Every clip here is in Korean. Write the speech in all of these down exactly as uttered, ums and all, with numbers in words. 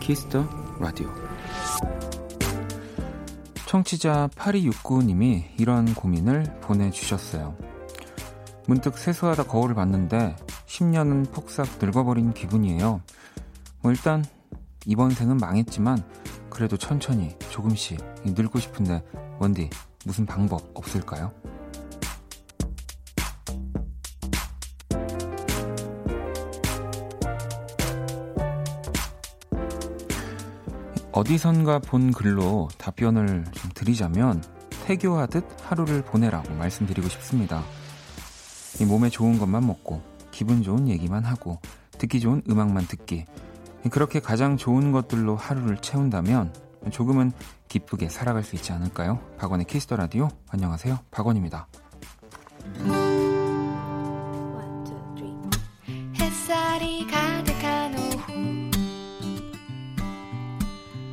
키스더 라디오. 청취자 팔이육구님이 이런 고민을 보내주셨어요. 문득 세수하다 거울을 봤는데 십 년은 폭삭 늙어버린 기분이에요. 뭐 일단 이번 생은 망했지만 그래도 천천히 조금씩 늙고 싶은데 원디 무슨 방법 없을까요? 어디선가 본 글로 답변을 좀 드리자면 태교하듯 하루를 보내라고 말씀드리고 싶습니다. 이 몸에 좋은 것만 먹고 기분 좋은 얘기만 하고 듣기 좋은 음악만 듣기, 그렇게 가장 좋은 것들로 하루를 채운다면 조금은 기쁘게 살아갈 수 있지 않을까요? 박원의 키스더 라디오, 안녕하세요, 박원입니다. 햇살이 가득한 오후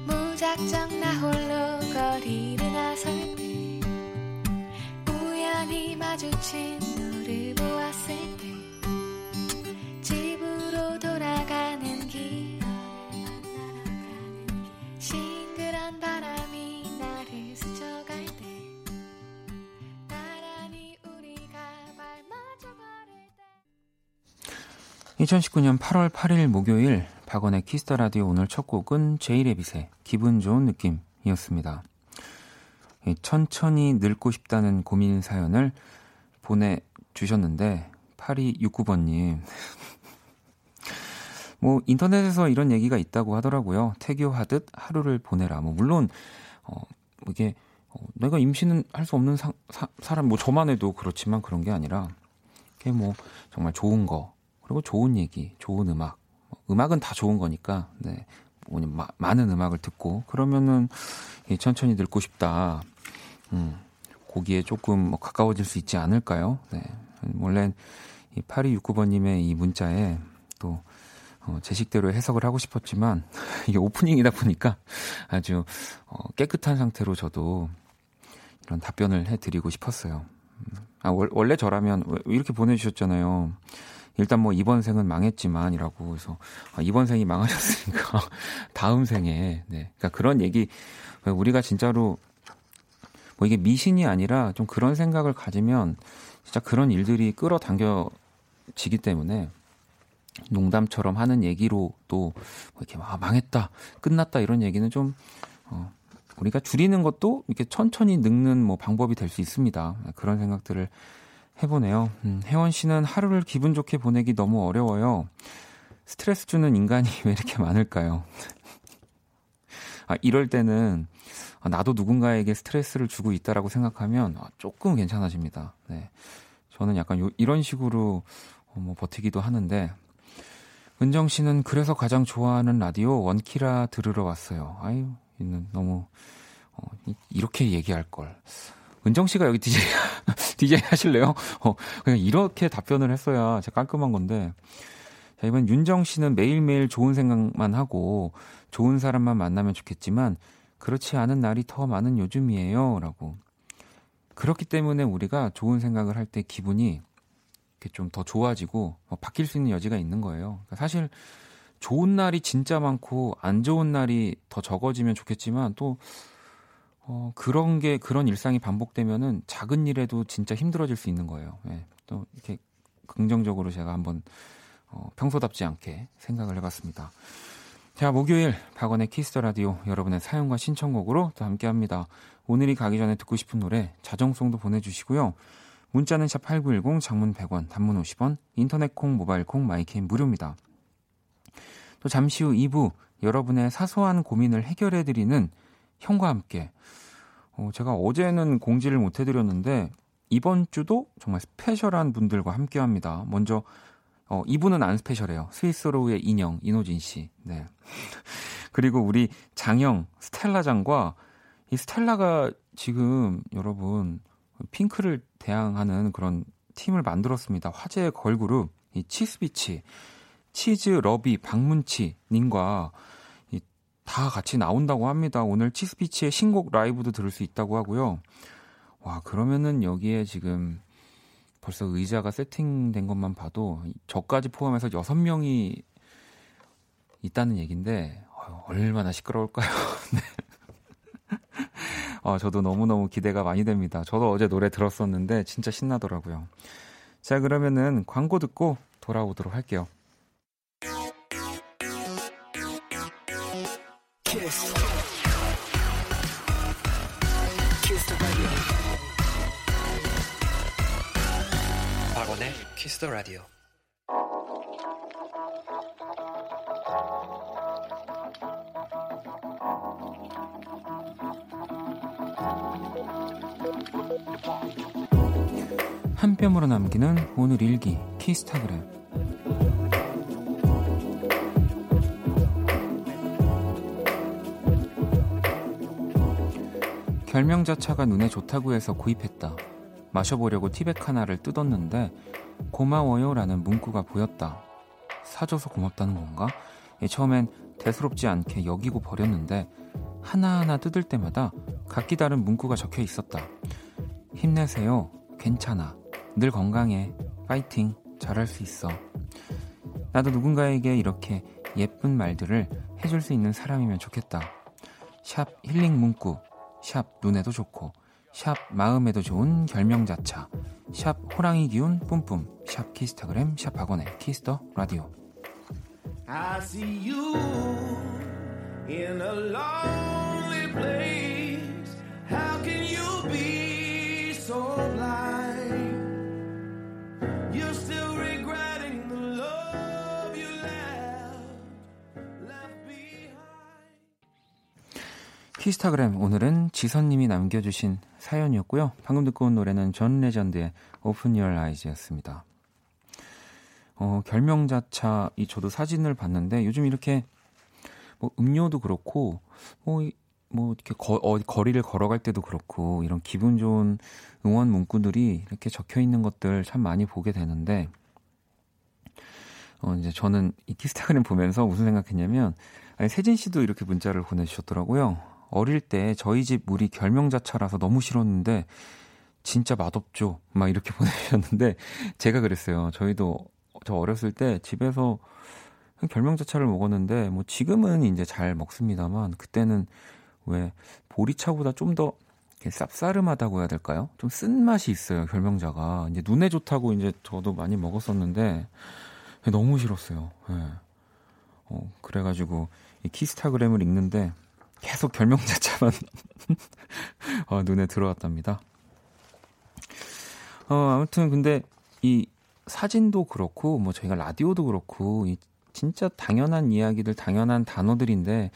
무작정 나 홀로 거리를 나설 때 우연히 마주친 너를 보았을 때 집으로 돌아가는 길 싱그런 바람이 나를 스쳐갈 때 나란히 우리가 발 맞춰버릴 때. 이천십구년 팔월 팔일 목요일 박원의 키스더 라디오. 오늘 첫 곡은 제이레빗의 기분 좋은 느낌이었습니다. 천천히 늙고 싶다는 고민 사연을 보내주셨는데 팔이육구번님 뭐 인터넷에서 이런 얘기가 있다고 하더라고요. 태교하듯 하루를 보내라. 뭐 물론 어, 이게 어, 내가 임신은 할 수 없는 사, 사, 사람 뭐 저만 해도 그렇지만 그런 게 아니라 이게 뭐 정말 좋은 거, 그리고 좋은 얘기, 좋은 음악, 음악은 다 좋은 거니까, 네, 마, 많은 음악을 듣고 그러면은 예, 천천히 늙고 싶다, 음, 거기에 조금 뭐 가까워질 수 있지 않을까요? 네, 원래 이 팔이육구번님의 이 문자에 또 어, 제 식대로 해석을 하고 싶었지만 이게 오프닝이다 보니까 아주 어, 깨끗한 상태로 저도 이런 답변을 해드리고 싶었어요. 아, 월, 원래 저라면 이렇게 보내주셨잖아요. 일단 뭐 이번 생은 망했지만 이라고 해서, 아, 이번 생이 망하셨으니까 다음 생에, 네, 그러니까 그런 얘기, 우리가 진짜로 뭐 이게 미신이 아니라 좀 그런 생각을 가지면 진짜 그런 일들이 끌어당겨지기 때문에 농담처럼 하는 얘기로도 이렇게 막 망했다, 끝났다 이런 얘기는 좀 어, 우리가 줄이는 것도 이렇게 천천히 늙는 뭐 방법이 될 수 있습니다. 그런 생각들을 해보네요. 음, 혜원 씨는 하루를 기분 좋게 보내기 너무 어려워요. 스트레스 주는 인간이 왜 이렇게 많을까요? 아, 이럴 때는 나도 누군가에게 스트레스를 주고 있다라고 생각하면 조금 괜찮아집니다. 네, 저는 약간 요, 이런 식으로 뭐 버티기도 하는데. 은정 씨는 그래서 가장 좋아하는 라디오 원키라 들으러 왔어요. 아유, 너무 어, 이렇게 얘기할 걸. 은정 씨가 여기 디제이, 디제이 하실래요? 어, 그냥 이렇게 답변을 했어야 제가 깔끔한 건데. 자, 이번 윤정 씨는 매일매일 좋은 생각만 하고 좋은 사람만 만나면 좋겠지만 그렇지 않은 날이 더 많은 요즘이에요, 라고. 그렇기 때문에 우리가 좋은 생각을 할 때 기분이 이렇게 좀 더 좋아지고 어, 바뀔 수 있는 여지가 있는 거예요. 그러니까 사실 좋은 날이 진짜 많고 안 좋은 날이 더 적어지면 좋겠지만 또 어, 그런 게, 그런 일상이 반복되면은 작은 일에도 진짜 힘들어질 수 있는 거예요. 예. 또 이렇게 긍정적으로 제가 한번 어, 평소답지 않게 생각을 해봤습니다. 자, 목요일 박원의 키스더 라디오, 여러분의 사연과 신청곡으로 또 함께합니다. 오늘이 가기 전에 듣고 싶은 노래 자정송도 보내주시고요. 문자는 샵 팔구일공, 장문 백 원, 단문 오십 원, 인터넷 콩, 모바일 콩, 마이캠 무료입니다. 또 잠시 후 이 부, 여러분의 사소한 고민을 해결해드리는 형과 함께. 어, 제가 어제는 공지를 못 해드렸는데 이번 주도 정말 스페셜한 분들과 함께합니다. 먼저 어, 이분은 안 스페셜해요. 스위스로우의 인형 이노진 씨. 네. 그리고 우리 장형 스텔라장과, 이 스텔라가 지금 여러분 핑크를 대항하는 그런 팀을 만들었습니다. 화제의 걸그룹 이 치스피치, 치즈 러비 박문치 님과 다 같이 나온다고 합니다. 오늘 치스피치의 신곡 라이브도 들을 수 있다고 하고요. 와, 그러면은 여기에 지금 벌써 의자가 세팅된 것만 봐도 저까지 포함해서 여섯 명이 있다는 얘기인데 얼마나 시끄러울까요? 어, 저도 너무너무 기대가 많이 됩니다. 저도 어제 노래 들었었는데 진짜 신나더라고요. 자, 그러면은 광고 듣고 돌아오도록 할게요. 키스. 키스 더 라디오. 박원의 키스 더 라디오. 한 뼘으로 남기는 오늘 일기 키스타그램. 결명자차가 눈에 좋다고 해서 구입했다. 마셔보려고 티백 하나를 뜯었는데 고마워요라는 문구가 보였다. 사줘서 고맙다는 건가? 처음엔 대수롭지 않게 여기고 버렸는데 하나하나 뜯을 때마다 각기 다른 문구가 적혀 있었다. 힘내세요. 괜찮아. 늘 건강해. 파이팅. 잘할 수 있어. 나도 누군가에게 이렇게 예쁜 말들을 해줄 수 있는 사람이면 좋겠다. 샵 힐링 문구, 샵 눈에도 좋고, 샵 마음에도 좋은 결명자차, 샵 호랑이 기운 뿜뿜, 샵 키스타그램, 샵 박원의 키스더 라디오. I see you in a lonely place. How can you be so blind? You're still regretting the love you left, left behind. 키스타그램, 오늘은 지선님이 남겨주신 사연이었고요. 방금 듣고 온 노래는 존 레전드의 Open Your Eyes였습니다. 어, 결명자차, 이 저도 사진을 봤는데 요즘 이렇게 뭐 음료도 그렇고 뭐, 뭐 이렇게 거, 어, 거리를 걸어갈 때도 그렇고 이런 기분 좋은 응원 문구들이 이렇게 적혀 있는 것들 참 많이 보게 되는데, 어, 이제 저는 이 키스타그램 보면서 무슨 생각했냐면, 아니, 세진 씨도 이렇게 문자를 보내주셨더라고요. 어릴 때 저희 집 물이 결명자차라서 너무 싫었는데 진짜 맛없죠. 막 이렇게 보내주셨는데 제가 그랬어요. 저희도 저 어렸을 때 집에서 결명자차를 먹었는데 뭐 지금은 이제 잘 먹습니다만 그때는 왜 보리차보다 좀 더 쌉싸름하다고 해야 될까요? 좀 쓴맛이 있어요, 결명자가. 이제 눈에 좋다고 이제 저도 많이 먹었었는데 너무 싫었어요. 네. 어, 그래가지고 이 키스타그램을 읽는데 계속 결명자차만 어, 눈에 들어왔답니다. 어, 아무튼 근데 이 사진도 그렇고 뭐 저희가 라디오도 그렇고 이 진짜 당연한 이야기들, 당연한 단어들인데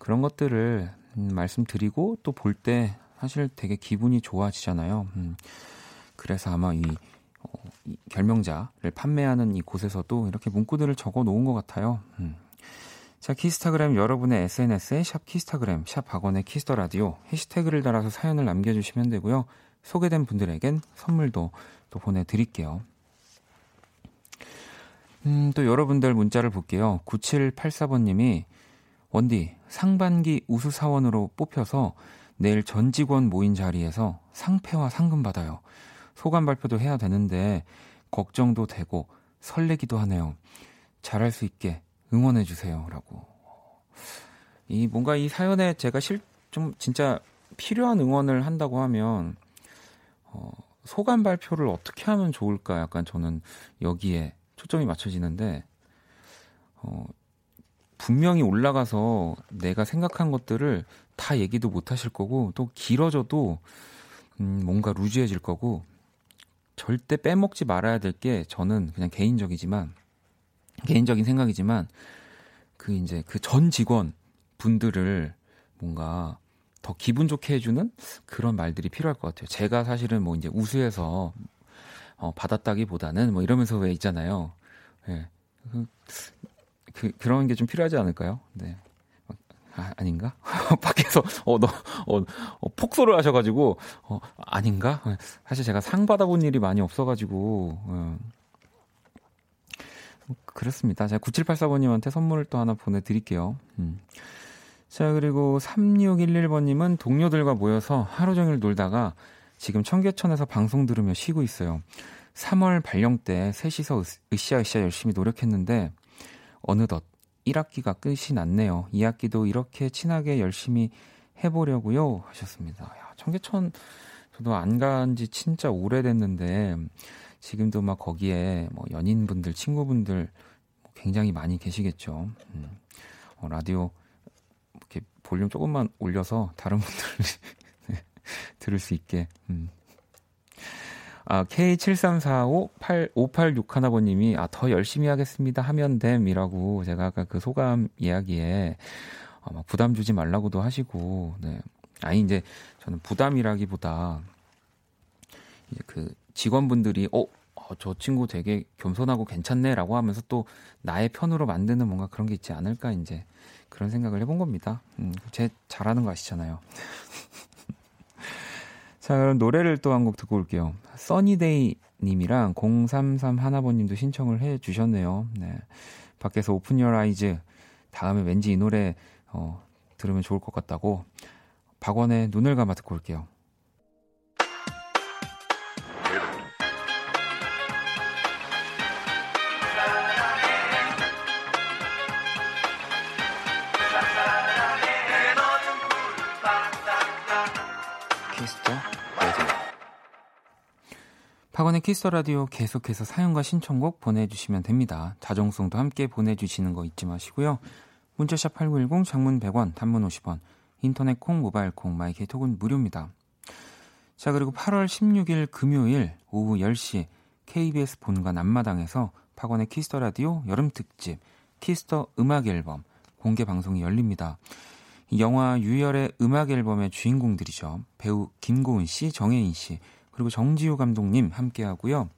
그런 것들을 음, 말씀드리고 또 볼 때 사실 되게 기분이 좋아지잖아요. 음, 그래서 아마 이, 어, 이 결명자를 판매하는 이 곳에서도 이렇게 문구들을 적어 놓은 것 같아요. 음. 자, 키스타그램, 여러분의 에스엔에스에 샵 키스타그램, 샵 박원의 키스더 라디오 해시태그를 달아서 사연을 남겨주시면 되고요. 소개된 분들에겐 선물도 또 보내드릴게요. 음, 또 여러분들 문자를 볼게요. 구칠팔사번님이 원디, 상반기 우수사원으로 뽑혀서 내일 전 직원 모인 자리에서 상패와 상금 받아요. 소감 발표도 해야 되는데 걱정도 되고 설레기도 하네요. 잘할 수 있게 응원해 주세요. 라고. 이 뭔가 이 사연에 제가 실 좀 진짜 필요한 응원을 한다고 하면 어, 소감 발표를 어떻게 하면 좋을까? 약간 저는 여기에 초점이 맞춰지는데. 어, 분명히 올라가서 내가 생각한 것들을 다 얘기도 못 하실 거고 또 길어져도 음 뭔가 루즈해질 거고 절대 빼먹지 말아야 될 게 저는 그냥 개인적이지만 개인적인 생각이지만 그 이제 그 전 직원 분들을 뭔가 더 기분 좋게 해주는 그런 말들이 필요할 것 같아요. 제가 사실은 뭐 이제 우수해서 어 받았다기보다는 뭐 이러면서 왜 있잖아요. 예. 그, 그런 게 좀 필요하지 않을까요? 네. 아, 아닌가? 밖에서, 어, 너, 어, 어, 폭소를 하셔가지고, 어, 아닌가? 사실 제가 상 받아본 일이 많이 없어가지고, 음. 그렇습니다. 제가 구칠팔사번님한테 선물을 또 하나 보내드릴게요. 음. 자, 그리고 삼육일일번님은 동료들과 모여서 하루 종일 놀다가 지금 청계천에서 방송 들으며 쉬고 있어요. 삼월 발령 때 셋이서 으쌰으쌰 열심히 노력했는데 어느덧 일 학기가 끝이 났네요. 이 학기도 이렇게 친하게 열심히 해보려고요 하셨습니다. 야, 청계천 저도 안 간 지 진짜 오래됐는데 지금도 막 거기에 뭐 연인분들, 친구분들 굉장히 많이 계시겠죠. 음. 어, 라디오 이렇게 볼륨 조금만 올려서 다른 분들 네, 들을 수 있게. 음. 아, 케이 칠삼사오 팔오팔육일 번님이 아, 더 열심히 하겠습니다 하면 됨이라고 제가 아까 그 소감 이야기에 어, 막 부담 주지 말라고도 하시고, 네. 아니 이제 저는 부담이라기보다 이제 그 직원분들이 어, 어, 저 친구 되게 겸손하고 괜찮네라고 하면서 또 나의 편으로 만드는 뭔가 그런 게 있지 않을까 이제 그런 생각을 해본 겁니다. 음, 제 잘하는 거 아시잖아요. 자, 그럼 노래를 또 한 곡 듣고 올게요. 써니데이 님이랑 공삼삼일 번 님도 신청을 해 주셨네요. 네. 밖에서 오픈 유어 아이즈 다음에 왠지 이 노래 어, 들으면 좋을 것 같다고 박원의 눈을 감아 듣고 올게요. 박원의 키스더 라디오 계속해서 사연과 신청곡 보내주시면 됩니다. 자정송도 함께 보내주시는 거 잊지 마시고요. 문자샵 팔구일공, 장문 백 원, 단문 오십 원, 인터넷 콩, 모바일 콩, 마이케이톡은 무료입니다. 자, 그리고 팔월 십육일 금요일 오후 열 시 케이비에스 본관 앞마당에서 박원의 키스더 라디오 여름 특집 키스더 음악 앨범 공개 방송이 열립니다. 영화 유열의 음악 앨범의 주인공들이죠. 배우 김고은 씨, 정해인 씨, 그리고 정지우 감독님 함께하고요.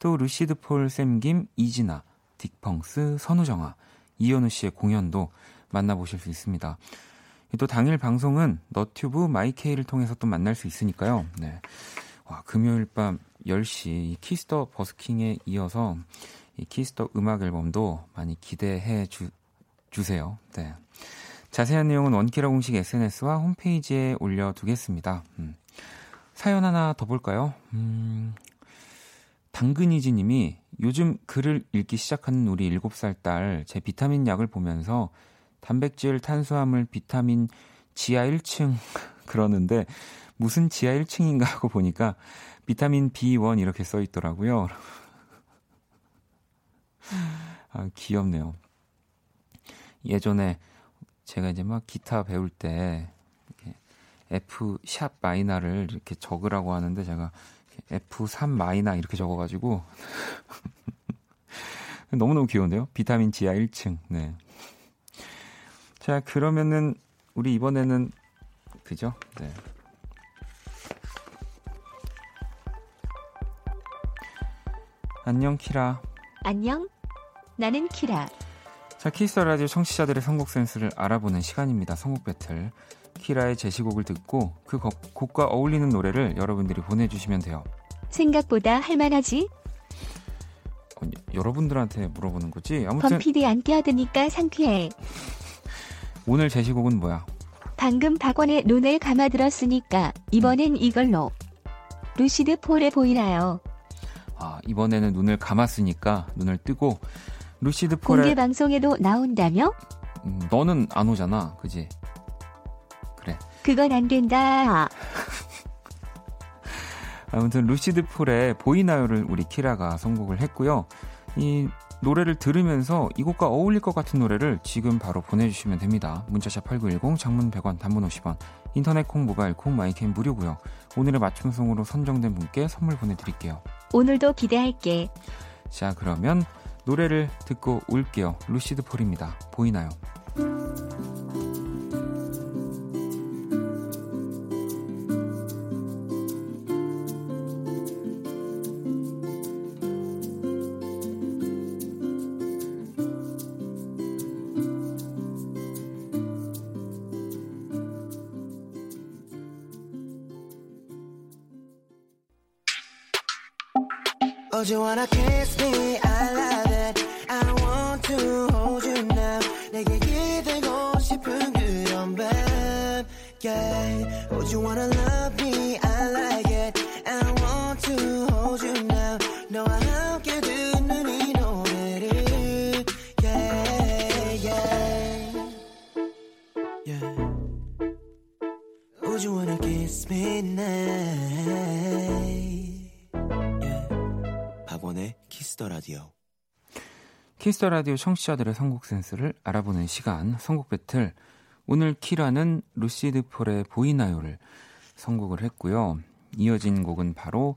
또 루시드 폴, 샘김, 이진아, 딕펑스, 선우정아, 이현우 씨의 공연도 만나보실 수 있습니다. 또 당일 방송은 너튜브 마이케이를 통해서 또 만날 수 있으니까요. 네. 와, 금요일 밤 열 시 키스더 버스킹에 이어서 이 키스더 음악 앨범도 많이 기대해 주, 주세요. 네. 자세한 내용은 원키라 공식 에스엔에스와 홈페이지에 올려두겠습니다. 음. 사연 하나 더 볼까요? 음, 당근이지 님이 요즘 글을 읽기 시작하는 우리 일곱 살 딸 제 비타민 약을 보면서 단백질, 탄수화물, 비타민 지하 일 층 그러는데 무슨 지하 일 층인가 하고 보니까 비타민 비 원 이렇게 써 있더라고요. 아, 귀엽네요. 예전에 제가 이제 막 기타 배울 때 F 샵 마이너를 이렇게 적으라고 하는데 제가 에프 삼 마이너 이렇게 적어가지고 너무너무 귀여운데요? 비타민 지하 일 층. 네. 자, 그러면은 우리 이번에는 그죠? 네. 안녕 키라. 안녕. 나는 키라. 자, 키스 라디오 청취자들의 선곡 센스를 알아보는 시간입니다. 선곡 배틀. 키라의 제시곡을 듣고 그 곡과 어울리는 노래를 여러분들이 보내주시면 돼요. 생각보다 할만하지? 어, 여러분들한테 물어보는 거지. 아무튼 범피디 안 끼어드니까 상쾌해. 오늘 제시곡은 뭐야? 방금 박원의 눈을 감아 들었으니까 이번엔 이걸로. 루시드 폴에 보이나요? 아, 이번에는 눈을 감았으니까 눈을 뜨고 루시드 폴의 공개 방송에도 나온다며? 음, 너는 안 오잖아, 그지? 그래. 그건 안 된다. 아무튼 루시드 폴의 보이나요를 우리 키라가 선곡을 했고요. 이 노래를 들으면서 이 곡과 어울릴 것 같은 노래를 지금 바로 보내주시면 됩니다. 문자샵 팔구일공, 장문 백 원, 단문 오십 원, 인터넷 콩, 모바일 콩, 마이캠 무료고요. 오늘의 맞춤송으로 선정된 분께 선물 보내드릴게요. 오늘도 기대할게. 자, 그러면 노래를 듣고 올게요. 루시드 폴입니다. 보이나요? Do you wanna kiss me? I love it. I want to hold you now. 내게 기대고 싶은 그런 밤. Yeah. Would you wanna love me? I like it. I want to hold you now. 키스더 라디오 청취자들의 선곡 센스를 알아보는 시간, 선곡 배틀. 오늘 키라는 루시드 폴의 보이나요를 선곡을 했고요. 이어진 곡은 바로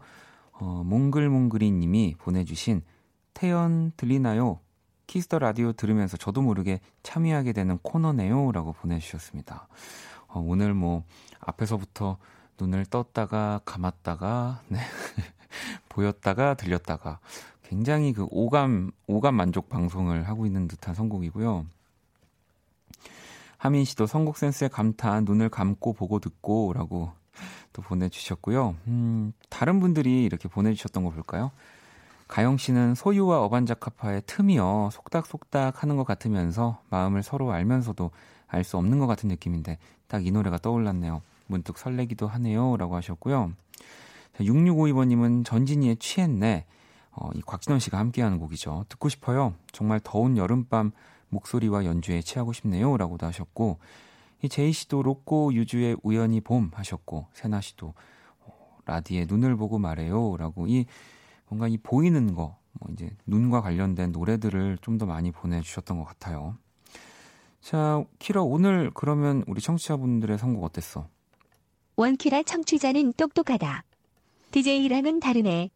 어, 몽글몽글이 님이 보내주신 태연 들리나요? 키스더 라디오 들으면서 저도 모르게 참여하게 되는 코너네요 라고 보내주셨습니다. 어, 오늘 뭐 앞에서부터 눈을 떴다가 감았다가 네. 보였다가 들렸다가 굉장히 그 오감, 오감 만족 방송을 하고 있는 듯한 선곡이고요. 하민 씨도 선곡 센스에 감탄, 눈을 감고 보고 듣고 라고 또 보내주셨고요. 음, 다른 분들이 이렇게 보내주셨던 거 볼까요? 가영 씨는 소유와 어반자카파의 틈이여 속닥속닥 하는 것 같으면서 마음을 서로 알면서도 알 수 없는 것 같은 느낌인데 딱 이 노래가 떠올랐네요. 문득 설레기도 하네요 라고 하셨고요. 자, 육육오이 번님은 전진이의 취했네. 어, 이 곽진원 씨가 함께하는 곡이죠. 듣고 싶어요. 정말 더운 여름밤 목소리와 연주에 취하고 싶네요 라고도 하셨고, 이 제이 씨도 로코 유주의 우연히 봄 하셨고, 세나 씨도 라디에 눈을 보고 말해요 라고, 이 뭔가 이 보이는 거, 뭐 이제 눈과 관련된 노래들을 좀 더 많이 보내주셨던 것 같아요. 자, 키라 오늘 그러면 우리 청취자분들의 선곡 어땠어? 원키라 청취자는 똑똑하다. 디제이랑은 다르네.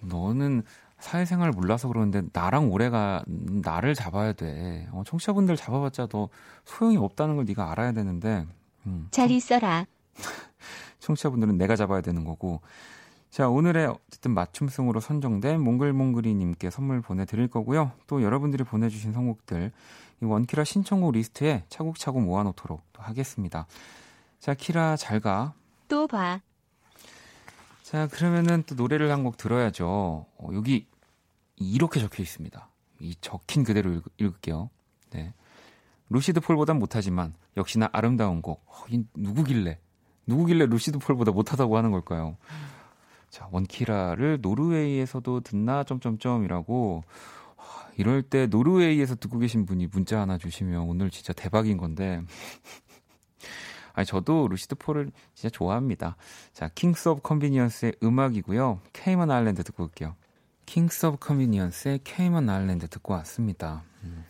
너는 사회생활 몰라서 그러는데 나랑 오래가 나를 잡아야 돼. 어, 청취자분들 잡아봤자 너 소용이 없다는 걸 네가 알아야 되는데. 음. 잘 있어라. 청취자분들은 내가 잡아야 되는 거고. 자, 오늘의 어쨌든 맞춤성으로 선정된 몽글몽글이님께 선물 보내드릴 거고요. 또 여러분들이 보내주신 선곡들 이 원키라 신청곡 리스트에 차곡차곡 모아놓도록 또 하겠습니다. 자, 키라 잘 가. 또 봐. 자, 그러면은 또 노래를 한 곡 들어야죠. 어, 여기 이렇게 적혀 있습니다. 이 적힌 그대로 읽, 읽을게요. 네. 루시드 폴보단 못하지만 역시나 아름다운 곡. 어, 이 누구길래? 누구길래 루시드 폴보다 못하다고 하는 걸까요? 자, 원키라를 노르웨이에서도 듣나? 점점점이라고. 어, 이럴 때 노르웨이에서 듣고 계신 분이 문자 하나 주시면 오늘 진짜 대박인 건데. 아니, 저도 루시드 폴을 진짜 좋아합니다. 자, 킹스 오브 컨비니언스의 음악이고요. 케이먼 아일랜드 듣고 올게요. 킹스 오브 컨비니언스의 케이먼 아일랜드 듣고 왔습니다. 음.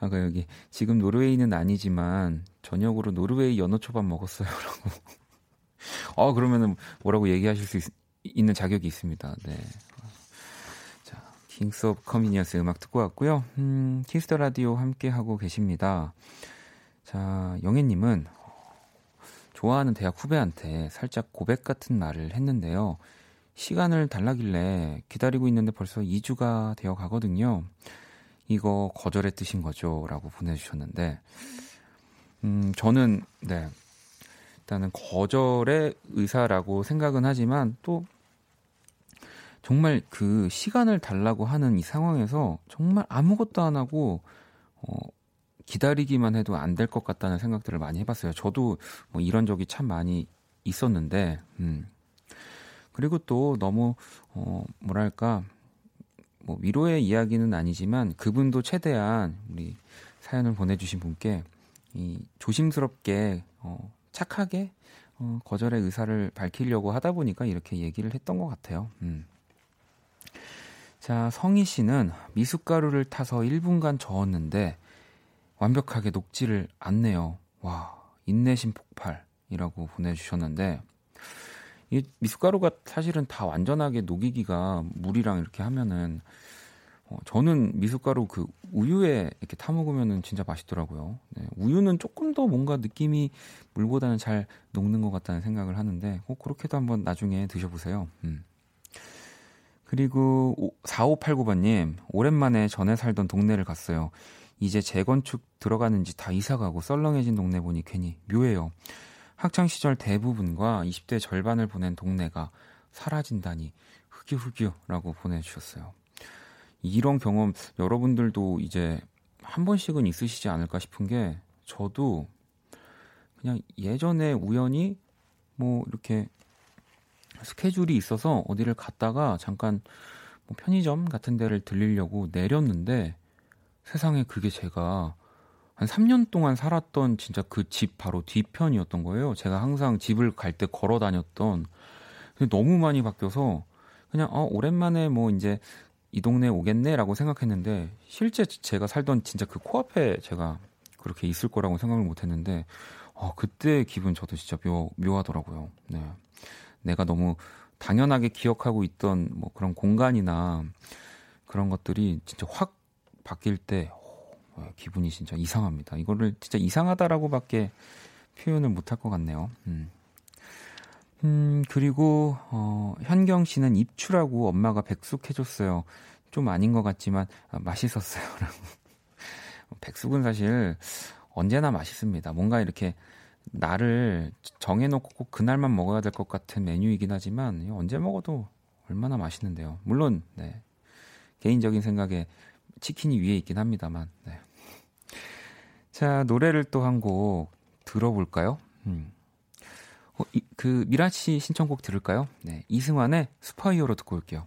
아까 여기 지금 노르웨이는 아니지만 저녁으로 노르웨이 연어초밥 먹었어요 라고. 어, 그러면은 뭐라고 얘기하실 수 있, 있는 자격이 있습니다. 네. 자, 킹스 오브 컨비니언스의 음악 듣고 왔고요. 음, 키스더 라디오 함께하고 계십니다. 자, 영애님은 좋아하는 대학 후배한테 살짝 고백 같은 말을 했는데요. 시간을 달라길래 기다리고 있는데 벌써 이 주가 되어 가거든요. 이거 거절의 뜻인 거죠? 라고 보내주셨는데, 음, 저는, 네. 일단은 거절의 의사라고 생각은 하지만 또 정말 그 시간을 달라고 하는 이 상황에서 정말 아무것도 안 하고, 어, 기다리기만 해도 안 될 것 같다는 생각들을 많이 해봤어요. 저도 뭐 이런 적이 참 많이 있었는데, 음. 그리고 또 너무 어, 뭐랄까 뭐 위로의 이야기는 아니지만 그분도 최대한 우리 사연을 보내주신 분께 이 조심스럽게 어, 착하게 어, 거절의 의사를 밝히려고 하다 보니까 이렇게 얘기를 했던 것 같아요. 음. 자, 성희 씨는 미숫가루를 타서 일 분간 저었는데 완벽하게 녹지를 않네요. 와, 인내심 폭발이라고 보내주셨는데, 이 미숫가루가 사실은 다 완전하게 녹이기가 물이랑 이렇게 하면은, 어, 저는 미숫가루 그 우유에 이렇게 타 먹으면은 진짜 맛있더라고요. 네, 우유는 조금 더 뭔가 느낌이 물보다는 잘 녹는 것 같다는 생각을 하는데 꼭 그렇게도 한번 나중에 드셔보세요. 음. 그리고 사오팔구 번님, 오랜만에 전에 살던 동네를 갔어요. 이제 재건축 들어가는지 다 이사가고 썰렁해진 동네 보니 괜히 묘해요. 학창시절 대부분과 이십 대 절반을 보낸 동네가 사라진다니 흑유흑유라고 보내주셨어요. 이런 경험 여러분들도 이제 한 번씩은 있으시지 않을까 싶은 게, 저도 그냥 예전에 우연히 뭐 이렇게 스케줄이 있어서 어디를 갔다가 잠깐 뭐 편의점 같은 데를 들리려고 내렸는데, 세상에 그게 제가 한 삼 년 동안 살았던 진짜 그 집 바로 뒤편이었던 거예요. 제가 항상 집을 갈 때 걸어 다녔던. 근데 너무 많이 바뀌어서 그냥 어, 오랜만에 뭐 이제 이 동네 오겠네라고 생각했는데 실제 제가 살던 진짜 그 코앞에 제가 그렇게 있을 거라고 생각을 못했는데 어, 그때 기분 저도 진짜 묘, 묘하더라고요. 네. 내가 너무 당연하게 기억하고 있던 뭐 그런 공간이나 그런 것들이 진짜 확 바뀔 때 오, 기분이 진짜 이상합니다. 이거를 진짜 이상하다라고밖에 표현을 못할 것 같네요. 음. 음, 그리고 어, 현경 씨는 입추라고 엄마가 백숙해줬어요. 좀 아닌 것 같지만 아, 맛있었어요. 백숙은 사실 언제나 맛있습니다. 뭔가 이렇게 날을 정해놓고 꼭 그날만 먹어야 될 것 같은 메뉴이긴 하지만 언제 먹어도 얼마나 맛있는데요. 물론 네, 개인적인 생각에 치킨이 위에 있긴 합니다만. 네. 자, 노래를 또 한 곡 들어볼까요? 음. 어, 이, 그 미라 씨 신청곡 들을까요? 네, 이승환의 슈퍼히어로 듣고 올게요.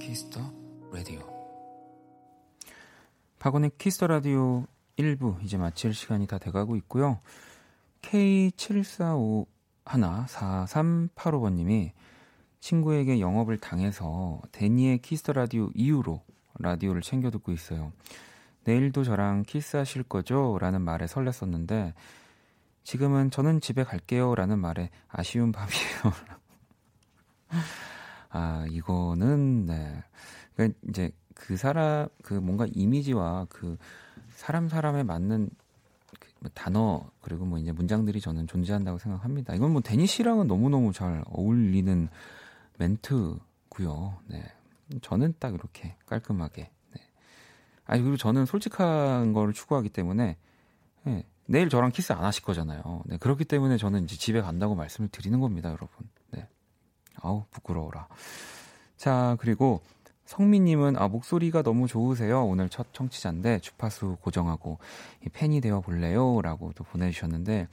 키스더 라디오. 박원의 키스더 라디오 일 부 이제 마칠 시간이 다 돼가고 있고요. 케이 칠사오일사삼팔오번님이 친구에게 영업을 당해서 데니의 키스더 라디오 이후로 라디오를 챙겨 듣고 있어요. 내일도 저랑 키스하실 거죠? 라는 말에 설렜었는데 지금은 저는 집에 갈게요 라는 말에 아쉬운 밤이에요. 아, 이거는, 네. 그러니까 이제 그 사람, 그 뭔가 이미지와 그 사람 사람에 맞는 그 단어, 그리고 뭐 이제 문장들이 저는 존재한다고 생각합니다. 이건 뭐 데니 씨랑은 너무너무 잘 어울리는 멘트고요. 네. 저는 딱 이렇게 깔끔하게. 네. 아니, 그리고 저는 솔직한 거를 추구하기 때문에, 네. 내일 저랑 키스 안 하실 거잖아요. 네. 그렇기 때문에 저는 이제 집에 간다고 말씀을 드리는 겁니다, 여러분. 네. 아우 부끄러워라. 자, 그리고 성미님은 아 목소리가 너무 좋으세요. 오늘 첫 청취자인데 주파수 고정하고 팬이 되어볼래요? 라고 또 보내주셨는데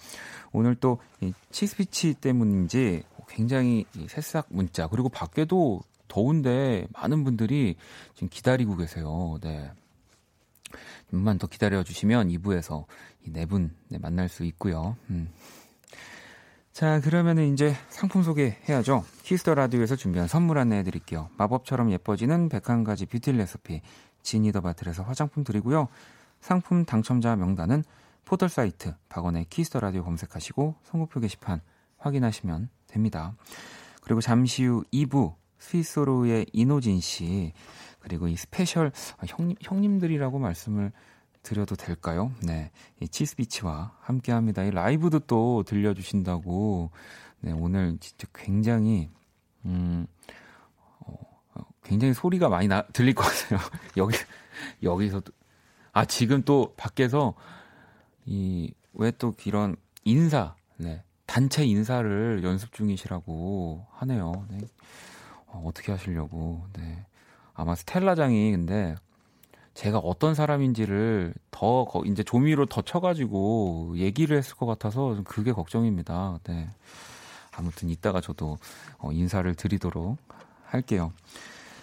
오늘 또 이 치스피치 때문인지 굉장히 이 새싹 문자 그리고 밖에도 더운데 많은 분들이 지금 기다리고 계세요. 네. 좀만 더 기다려주시면 이 부에서 이 네 분 네, 만날 수 있고요. 음. 자, 그러면은 이제 상품 소개해야죠. 키스더 라디오에서 준비한 선물 안내해드릴게요. 마법처럼 예뻐지는 백한 가지 뷰티 레시피 지니더 바틀에서 화장품 드리고요. 상품 당첨자 명단은 포털사이트 박원의 키스더 라디오 검색하시고 선고표 게시판 확인하시면 됩니다. 그리고 잠시 후 이 부 스위스로우의 이노진 씨 그리고 이 스페셜 아, 형님, 형님들이라고 말씀을 드려도 될까요? 네, 이 치스비치와 함께합니다. 이 라이브도 또 들려주신다고. 네, 오늘 진짜 굉장히 음, 어, 굉장히 소리가 많이 나, 들릴 것 같아요. 여기 여기서도 아 지금 또 밖에서 이 왜 또 이런 인사, 네, 단체 인사를 연습 중이시라고 하네요. 네. 어, 어떻게 하시려고? 네, 아마 스텔라장이 근데. 제가 어떤 사람인지를 더 이제 조미로 더 쳐가지고 얘기를 했을 것 같아서 그게 걱정입니다. 네. 아무튼 이따가 저도 인사를 드리도록 할게요.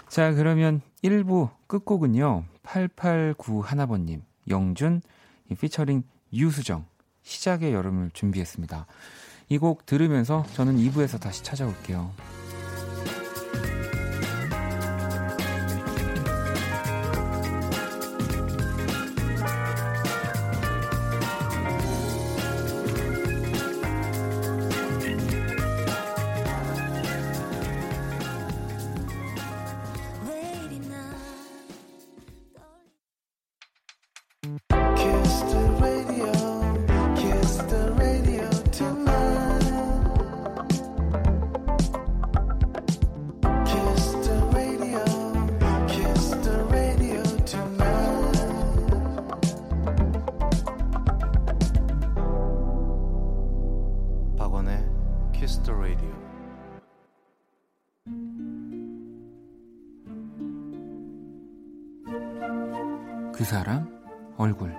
자, 그러면 일 부 끝곡은요. 팔팔구일번님 영준 피처링 유수정 시작의 여름을 준비했습니다. 이 곡 들으면서 저는 이 부에서 다시 찾아올게요. 그 사람 얼굴.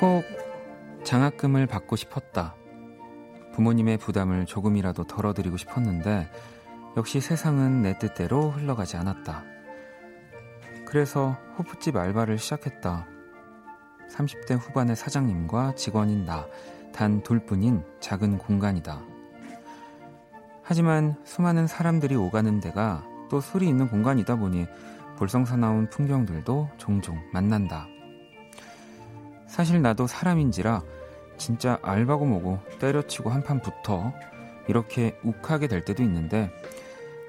꼭 장학 장학금을 받고 싶었다. 부모님의 부담을 조금이라도 덜어드리고 싶었는데 역시 세상은 내 뜻대로 흘러가지 않았다. 그래서 호프집 알바를 시작했다. 삼십 대 후반의 사장님과 직원인 나, 단 둘뿐인 작은 공간이다. 하지만 수많은 사람들이 오가는 데가 또 술이 있는 공간이다 보니 볼썽사나운 풍경들도 종종 만난다. 사실 나도 사람인지라 진짜 알바고 뭐고 때려치고 한판 붙어 이렇게 욱하게 될 때도 있는데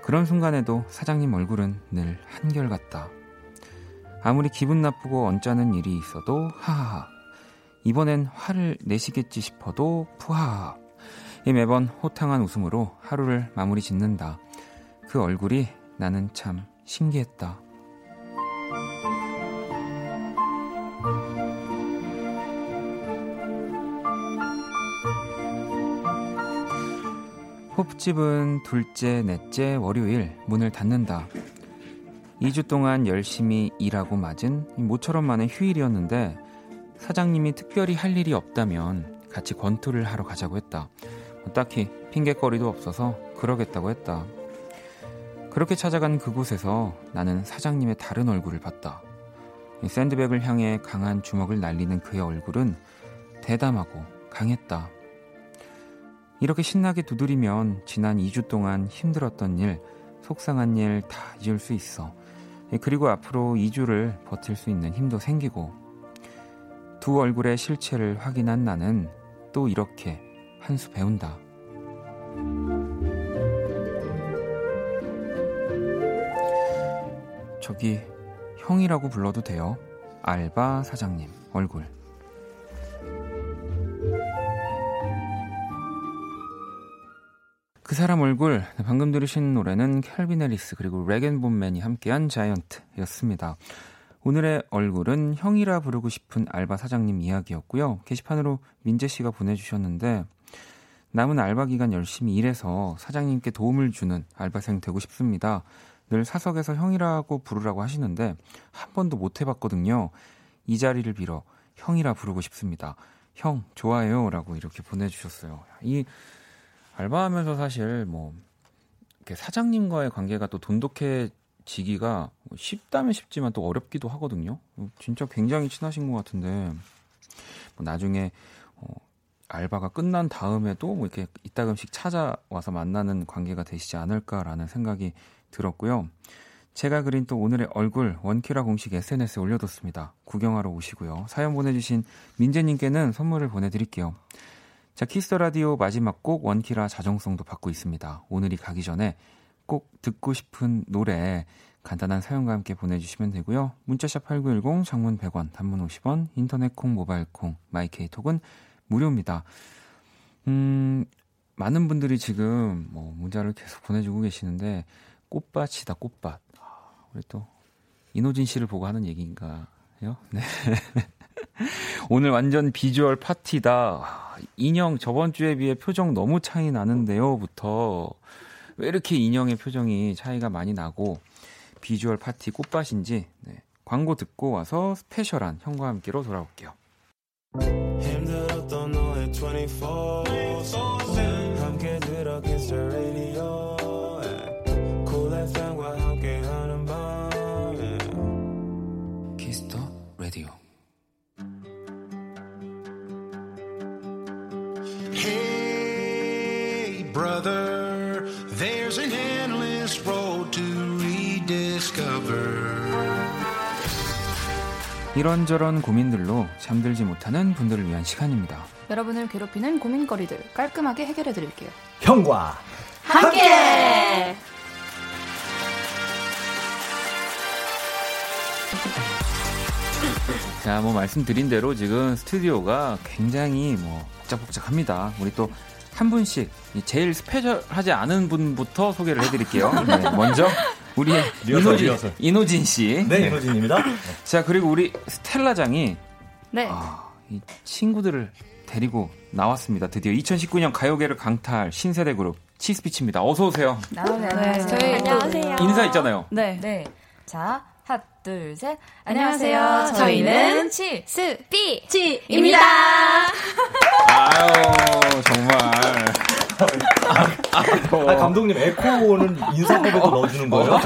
그런 순간에도 사장님 얼굴은 늘 한결같다. 아무리 기분 나쁘고 언짢은 일이 있어도 하하하, 이번엔 화를 내시겠지 싶어도 푸하하, 이 매번 호탕한 웃음으로 하루를 마무리 짓는다. 그 얼굴이 나는 참 신기했다. 호프집은 둘째, 넷째 월요일 문을 닫는다. 이 주 동안 열심히 일하고 맞은 모처럼 많은 휴일이었는데 사장님이 특별히 할 일이 없다면 같이 권투를 하러 가자고 했다. 딱히 핑계거리도 없어서 그러겠다고 했다. 그렇게 찾아간 그곳에서 나는 사장님의 다른 얼굴을 봤다. 샌드백을 향해 강한 주먹을 날리는 그의 얼굴은 대담하고 강했다. 이렇게 신나게 두드리면 지난 이 주 동안 힘들었던 일, 속상한 일 다 잊을 수 있어. 그리고 앞으로 이 주를 버틸 수 있는 힘도 생기고. 두 얼굴의 실체를 확인한 나는 또 이렇게 한 수 배운다. 저기 형이라고 불러도 돼요. 알바 사장님 얼굴. 그 사람 얼굴. 방금 들으신 노래는 켈비네리스 그리고 렉앤본맨이 함께한 자이언트였습니다. 오늘의 얼굴은 형이라 부르고 싶은 알바 사장님 이야기였고요. 게시판으로 민재씨가 보내주셨는데, 남은 알바 기간 열심히 일해서 사장님께 도움을 주는 알바생 되고 싶습니다. 늘 사석에서 형이라고 부르라고 하시는데 한 번도 못 해봤거든요. 이 자리를 빌어 형이라 부르고 싶습니다. 형 좋아해요 라고 이렇게 보내주셨어요. 이 알바하면서 사실 뭐 이렇게 사장님과의 관계가 또 돈독해지기가 쉽다면 쉽지만 또 어렵기도 하거든요. 진짜 굉장히 친하신 것 같은데 뭐 나중에 어, 알바가 끝난 다음에도 뭐 이렇게 이따금씩 찾아와서 만나는 관계가 되시지 않을까라는 생각이 들었고요. 제가 그린 또 오늘의 얼굴 원키라 공식 에스엔에스에 올려뒀습니다. 구경하러 오시고요. 사연 보내주신 민재님께는 선물을 보내드릴게요. 자, 키스 더 라디오 마지막 곡 원키라 자정송도 받고 있습니다. 오늘이 가기 전에 꼭 듣고 싶은 노래 간단한 사연과 함께 보내주시면 되고요. 문자샵 팔구일공, 장문 백 원, 단문 오십 원, 인터넷 콩, 모바일 콩, 마이케이톡은 무료입니다. 음, 많은 분들이 지금 뭐 문자를 계속 보내주고 계시는데 꽃밭이다 꽃밭. 우리 또 이노진 씨를 보고 하는 얘기인가요? 네. 오늘 완전 비주얼 파티다. 인형 저번 주에 비해 표정 너무 차이 나는데요부터 왜 이렇게 인형의 표정이 차이가 많이 나고 비주얼 파티 꽃밭인지, 네, 광고 듣고 와서 스페셜한 형과 함께로 돌아올게요. 힘들었던 너의 이십사 시간 함께 들어 키스 라디오 쿨 에프엠과 함께하는 밤 키스 더 라디오. Brother, there's an endless road to rediscover. 이런저런 고민들로 잠들지 못하는 분들을 위한 시간입니다. 여러분을 괴롭히는 고민거리들 깔끔하게 해결해 드릴게요. 형과 함께! 함께! 자, 뭐 말씀드린 대로 지금 스튜디오가 굉장히 뭐 복작복작합니다. 우리 또 한 분씩 제일 스페셜하지 않은 분부터 소개를 해드릴게요. 네, 먼저 우리의 이노진, 이노진 씨. 네, 네. 이노진입니다. 네. 자, 그리고 우리 스텔라장이, 네, 아, 이 친구들을 데리고 나왔습니다. 드디어 이천십구 년 가요계를 강타할 신세대 그룹 치스피치입니다. 어서 오세요. 네, 네. 저희 안녕하세요. 인사 있잖아요. 네. 네. 자, 하나, 둘, 셋. 안녕하세요. 저희는 치스피치입니다. 아유, 정말. 아, 아, 감독님 에코는 인사 고백도 넣어주는 거예요?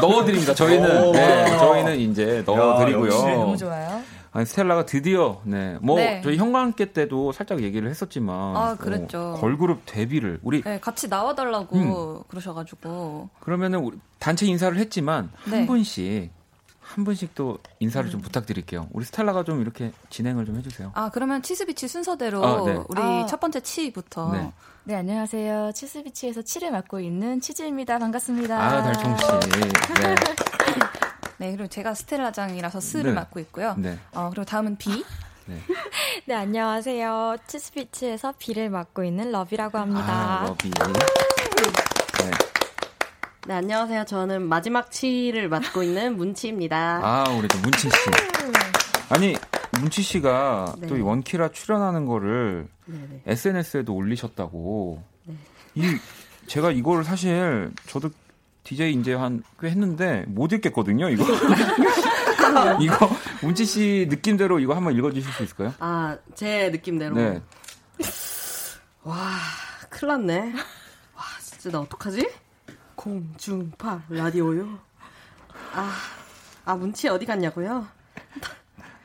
넣어드립니다. 저희는 네, 저희는 이제 넣어드리고요. 야, 너무 좋아요. 아니, 스텔라가 드디어 네 뭐 네. 저희 형광계 때도 살짝 얘기를 했었지만 아 그랬죠. 어, 걸그룹 데뷔를 우리 네, 같이 나와달라고 음. 그러셔가지고 그러면은 우리 단체 인사를 했지만 네. 한 분씩 한 분씩 또 인사를 음. 좀 부탁드릴게요. 우리 스텔라가 좀 이렇게 진행을 좀 해주세요. 아 그러면 치스비치 순서대로 아, 네. 우리 아. 첫 번째 치부터. 네. 네 안녕하세요. 치스비치에서 치를 맡고 있는 치즈입니다. 반갑습니다. 아 달총 씨. 네. 네, 그리고 제가 스텔라장이라서 스를 네. 맡고 있고요. 네. 어, 그리고 다음은 비. 네. 네, 안녕하세요. 치스피치에서 비를 맡고 있는 러비라고 합니다. 아, 러비. 네. 네, 안녕하세요. 저는 마지막 치를 맡고 있는 문치입니다. 아, 우리 또 문치 씨. 아니, 문치 씨가 네. 또 원키라 출연하는 거를 네, 네. 에스엔에스에도 올리셨다고. 네. 이 제가 이거를 사실 저도 디제이 이제 한 꽤 했는데 못 읽겠거든요, 이거. 이거 문치 씨 느낌대로 이거 한번 읽어 주실 수 있을까요? 아, 제 느낌대로. 네. 와, 큰일 났네. 와, 진짜 나 어떡하지? 공중파 라디오요. 아, 아 문치 어디 갔냐고요?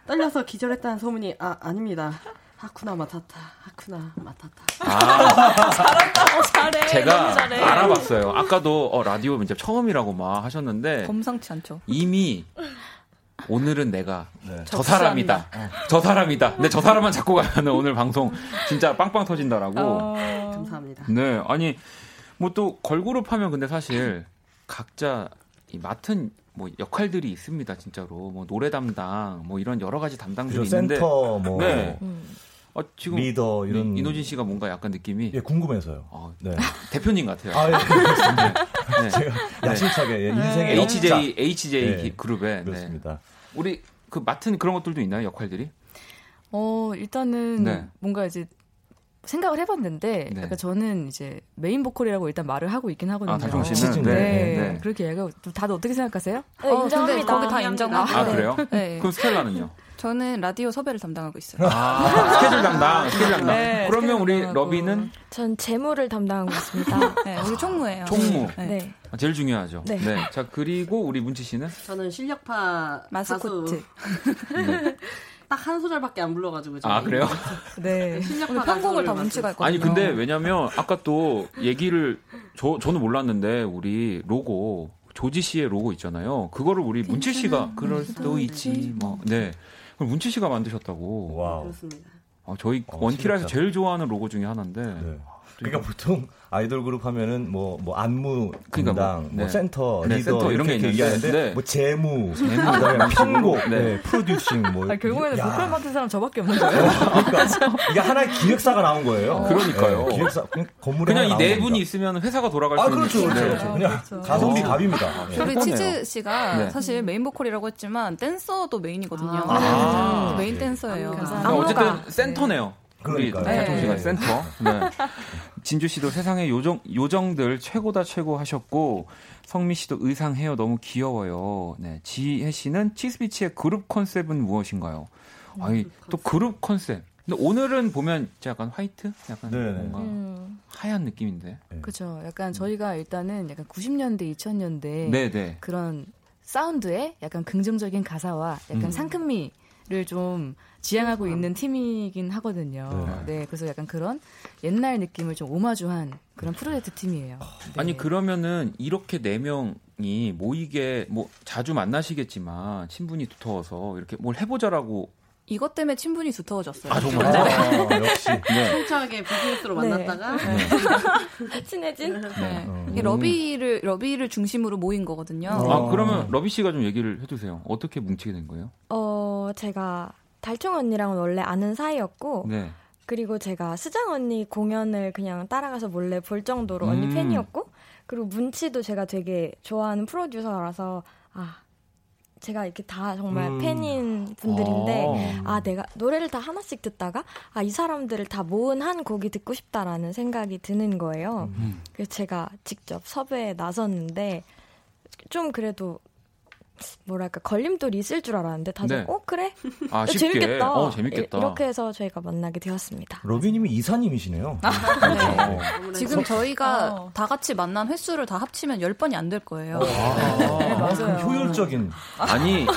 떨려서 기절했다는 소문이 아, 아닙니다. 하쿠나 마타타, 하쿠나 마타타. 아, 잘한다, 잘해. 제가 잘해. 알아봤어요. 아까도 어, 라디오 이제 처음이라고 막 하셨는데 범상치 않죠. 이미 오늘은 내가 네. 저 사람이다, 네. 저 사람이다. 근데 저 사람만 잡고 가면 오늘 방송 진짜 빵빵 터진다라고. 어... 감사합니다. 네, 아니 뭐 또 걸그룹 하면 근데 사실 각자 이 맡은 뭐 역할들이 있습니다, 진짜로. 뭐 노래 담당, 뭐 이런 여러 가지 담당들이 있는데. 센터, 뭐. 네. 음. 아, 지금 리더 이런 이노진 씨가 뭔가 약간 느낌이 예 궁금해서요. 아, 네. 대표님 같아요. 아, 예. 네. 제가 야심차게 네. 인생의 에이치제이 에이치제이 네. 그룹에 그렇습니다. 네. 우리 그 맡은 그런 것들도 있나요, 역할들이? 어 일단은 네. 뭔가 이제 생각을 해봤는데 네. 약간 저는 이제 메인 보컬이라고 일단 말을 하고 있긴 하거든요. 아, 달종 씨는? 네. 네. 네. 그렇게 얘기하고 다들 어떻게 생각하세요? 네, 어, 인정합니다. 거기 다 인정합니다. 아, 그래요? 네. 그럼 스텔라는요? 저는 라디오 섭외를 담당하고 있어요. 아, 스케줄 담당, 스케줄 담당. 네, 그러면 스케줄 우리 담당하고. 러비는? 전 재무를 담당하고 있습니다. 네, 우리 총무예요. 총무. 네. 아, 제일 중요하죠. 네. 네. 자, 그리고 우리 문치 씨는? 저는 실력파 마스코트. 네. 딱 한 소절밖에 안 불러가지고. 저는. 아, 그래요? 네. 오늘 편곡을 다 문치가 했거든요. 아니, 근데 왜냐면 아까 또 얘기를 저, 저는 몰랐는데 우리 로고, 조지 씨의 로고 있잖아요. 그거를 우리 문치 씨가 그럴 수도 있지. 뭐. 네. 문치 씨가 만드셨다고. 와우. 그렇습니다. 아, 저희 어, 원키라에서 진짜. 제일 좋아하는 로고 중에 하나인데. 네. 그러니까 보통 아이돌 그룹 하면은 뭐, 뭐 안무 담당, 그러니까 뭐, 네. 뭐 센터, 네, 리더 센터 이런 게 얘기하는데 네. 뭐 재무, 재무 그다음에 편곡, 네. 네. 프로듀싱 뭐. 아니, 결국에는 보컬 맡은 사람 저밖에 없는 거예요. 그러니까 이게 하나의 기획사가 나온 거예요. 어. 그러니까요. 네, 기획사 건물에 그냥 이 네 분이 있으면 회사가 돌아갈 아, 수 그렇죠, 있는. 그렇죠, 그렇죠. 그냥 그렇죠. 가성비 갑입니다. 아, 네. 우리 치즈 씨가 네. 사실 메인 보컬이라고 했지만 댄서도 메인이거든요. 아, 아, 아, 메인 댄서예요. 아, 어쨌든 센터네요. 그러니까 달총 씨가 센터. 네. 진주 씨도 세상의 요정, 요정들 최고다 최고 하셨고 성미 씨도 의상 헤어 너무 귀여워요. 네. 지혜 씨는 치스피치의 그룹 컨셉은 무엇인가요? 음, 아니 컨셉. 또 그룹 컨셉. 근데 오늘은 보면 약간 화이트, 약간 네네. 뭔가 음. 하얀 느낌인데. 네. 그렇죠. 약간 저희가 일단은 약간 구십 년대, 이천 년대 네네. 그런 사운드에 약간 긍정적인 가사와 약간 음. 상큼미. 를 좀 지향하고 있는 팀이긴 하거든요. 네. 네, 그래서 약간 그런 옛날 느낌을 좀 오마주한 그런 프로젝트 팀이에요. 네. 아니 그러면은 이렇게 네 명이 모이게 뭐 자주 만나시겠지만 친분이 두터워서 이렇게 뭘 해보자라고. 이것 때문에 친분이 두터워졌어요. 아 정말. 네. 아, 역시. 솔직하게 네. 비즈니스로 만났다가 네. 친해진. 네. 네. 러비를 러비를 중심으로 모인 거거든요. 아 그러면 러비 씨가 좀 얘기를 해주세요. 어떻게 뭉치게 된 거예요? 어 제가 달총 언니랑은 원래 아는 사이였고, 네. 그리고 제가 스장 언니 공연을 그냥 따라가서 몰래 볼 정도로 언니 음. 팬이었고, 그리고 문치도 제가 되게 좋아하는 프로듀서라서 아. 제가 이렇게 다 정말 음. 팬인 분들인데 아. 아 내가 노래를 다 하나씩 듣다가 아 이 사람들을 다 모은 한 곡이 듣고 싶다라는 생각이 드는 거예요. 음. 그래서 제가 직접 섭외에 나섰는데 좀 그래도 뭐랄까 걸림돌이 있을 줄 알았는데 다들 네. 어 그래? 아, 쉽게. 재밌겠다. 어, 재밌겠다. 이렇게 해서 저희가 만나게 되었습니다. 로비님이 이사님이시네요. 네. 어. 지금 저희가 어. 다 같이 만난 횟수를 다 합치면 열 번이 안 될 거예요. 아, 네, 맞아요. 효율적인. 아니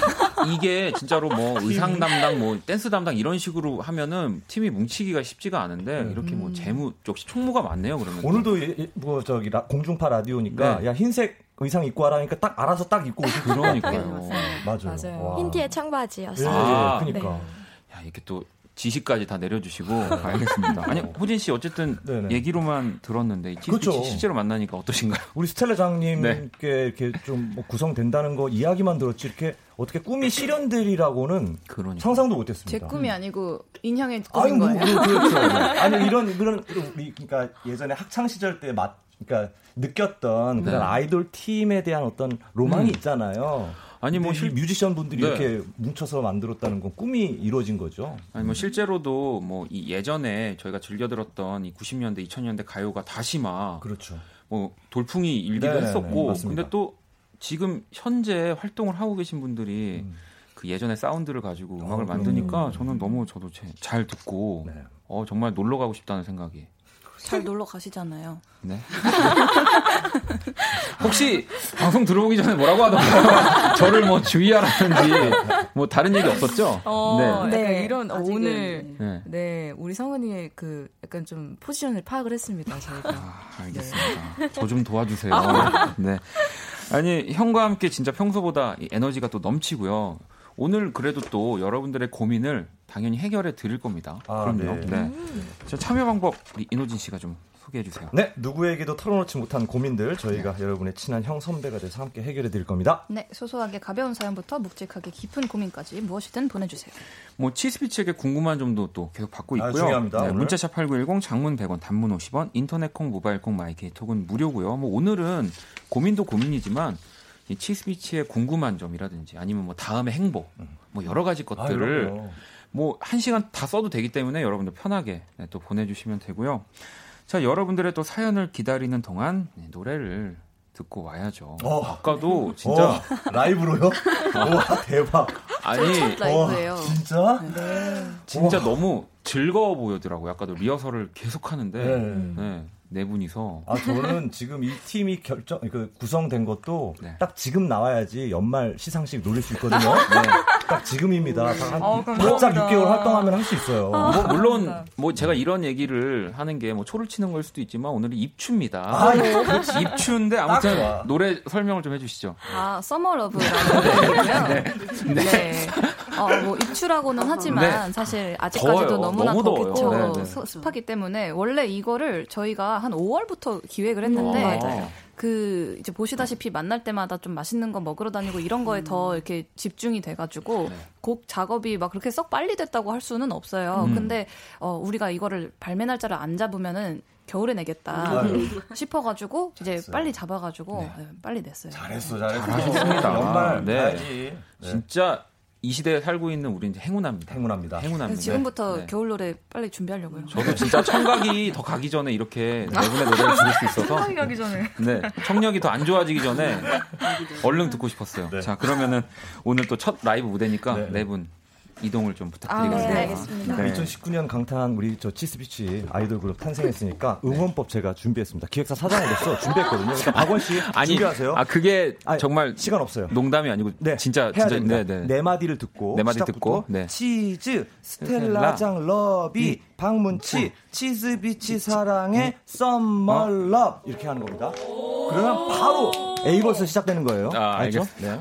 이게 진짜로 뭐 의상 담당, 뭐 댄스 담당 이런 식으로 하면은 팀이 뭉치기가 쉽지가 않은데 네. 이렇게 뭐 재무 역시 총무가 많네요. 그러면 오늘도 예, 뭐 저기 라, 공중파 라디오니까 네. 야 흰색. 의상 입고 하라니까 딱 알아서 딱 입고 오시고 그러니까요. 맞아요. 맞아요. 흰티에 청바지였어요. 네, 아, 그러니까. 네. 야, 이렇게 또 지시까지 다 내려주시고. 알겠습니다. 아니, 호진 씨 어쨌든 네네. 얘기로만 들었는데 키스피치 그렇죠. 실제로 만나니까 어떠신가요? 우리 스텔라장님께 네. 이렇게 좀 뭐 구성된다는 거 이야기만 들었지 이렇게 어떻게 꿈이 실현되리라고는 그러니까. 상상도 못했습니다. 제 꿈이 아니고 인형의 꿈인 아니, 거예요. 뭐, 그렇죠. 아니 이런 그런 우리 그러니까 예전에 학창 시절 때 맞. 그러니까 느꼈던 네. 그런 아이돌 팀에 대한 어떤 로망이 음. 있잖아요. 아니 뭐 실... 뮤지션 분들이 네. 이렇게 뭉쳐서 만들었다는 건 꿈이 이루어진 거죠. 아니 뭐 실제로도 뭐 이 예전에 저희가 즐겨 들었던 이 구십 년대, 이천 년대 가요가 다시 막 그렇죠. 뭐 돌풍이 일기도 네네네, 했었고, 맞습니다. 근데 또 지금 현재 활동을 하고 계신 분들이 음. 그 예전의 사운드를 가지고 음악을 아, 만드니까 저는 너무 저도 잘 듣고, 네. 어 정말 놀러 가고 싶다는 생각이. 잘 놀러 가시잖아요. 네. 혹시 방송 들어오기 전에 뭐라고 하던가요? 저를 뭐 주의하라는지 뭐 다른 얘기 없었죠? 어, 네. 네. 이런 아직은, 오늘 네. 네 우리 성은이의 그 약간 좀 포지션을 파악을 했습니다. 저희가. 아, 알겠습니다. 네. 저 좀 도와주세요. 네. 아니 형과 함께 진짜 평소보다 에너지가 또 넘치고요. 오늘 그래도 또 여러분들의 고민을 당연히 해결해 드릴 겁니다. 아, 그럼요. 네. 네. 자, 참여 방법 우리 이노진 씨가 좀 소개해 주세요. 네, 누구에게도 털어놓지 못한 고민들 저희가 네. 여러분의 친한 형 선배가 돼서 함께 해결해 드릴 겁니다. 네, 소소하게 가벼운 사연부터 묵직하게 깊은 고민까지 무엇이든 보내주세요. 뭐 치스피치에게 궁금한 점도 또 계속 받고 있고요. 아, 중요합니다. 네, 문자샵 팔구일공, 장문 백 원, 단문 오십 원, 인터넷 콩, 모바일 콩, 마이케이톡은 무료고요. 뭐 오늘은 고민도 고민이지만. 이 치스피치의 궁금한 점이라든지 아니면 뭐 다음의 행보 뭐 여러 가지 것들을 아, 뭐 한 시간 다 써도 되기 때문에 여러분들 편하게 네, 또 보내주시면 되고요. 자 여러분들의 또 사연을 기다리는 동안 네, 노래를 듣고 와야죠. 어. 아까도 진짜 어, 라이브로요? 와 대박. 아니 라이브예요. 진짜? 네. 진짜 와. 너무 즐거워 보이더라고요. 아까도 리허설을 계속 하는데. 네. 네. 네 분이서. 아 저는 지금 이 팀이 결정 그 구성된 것도 네. 딱 지금 나와야지 연말 시상식 노릴 수 있거든요. 네, 딱 지금입니다. 바짝 육 개월 활동하면 할 수 있어요. 아, 뭐, 물론 뭐 제가 이런 얘기를 하는 게 뭐 초를 치는 걸 수도 있지만 오늘은 입추입니다. 아, 입추인데 아무튼 노래 설명을 좀 해주시죠. 아 서머 러브라는 노래고요. 네. 네. 어, 뭐 입추라고는 하지만 네. 사실 아직까지도 더워요. 너무나 너무 덥겠죠. 네, 네. 습하기 때문에 원래 이거를 저희가 한 오월부터 기획을 했는데 오, 맞아요. 그 이제 보시다시피 만날 때마다 좀 맛있는 거 먹으러 다니고 이런 거에 음. 더 이렇게 집중이 돼가지고 네. 곡 작업이 막 그렇게 썩 빨리 됐다고 할 수는 없어요. 음. 근데 어, 우리가 이거를 발매 날짜를 안 잡으면은 겨울에 내겠다 아유. 싶어가지고 잘했어요. 이제 빨리 잡아가지고 네. 빨리 냈어요. 잘했어, 잘했어. 잘하셨습니다. 정말 네. 네. 진짜. 이 시대에 살고 있는 우리 이제 행운합니다. 행운합니다. 행운합니다. 지금부터 네. 겨울 노래 빨리 준비하려고요. 저도 진짜 청각이 더 가기 전에 이렇게 네 분의 노래를 들을 수 있어서 청각이 가기 전에 네 청력이 더 안 좋아지기 전에 얼른 듣고 싶었어요. 네. 자 그러면은 오늘 또 첫 라이브 무대니까 네, 네 분. 이동을 좀 부탁드리겠습니다. 아, 네, 알겠습니다. 네. 이천십구 년 강타한 우리 저 치스피치 아이돌 그룹 탄생했으니까 응원법 네. 제가 준비했습니다. 기획사 사장으로서 준비했거든요. 그러니까 박원 씨 아니, 준비하세요. 아 그게 아니, 정말 시간 없어요. 농담이 아니고 네, 진짜 해야 진짜 네, 네. 네 마디를 듣고 네 마디 듣고 네. 치즈 스텔라장 러비 방문치 치스피치 사랑해 썸머럽 이렇게 하는 겁니다. 그러면 바로 에이버스 시작되는 거예요. 아, 알죠? 네.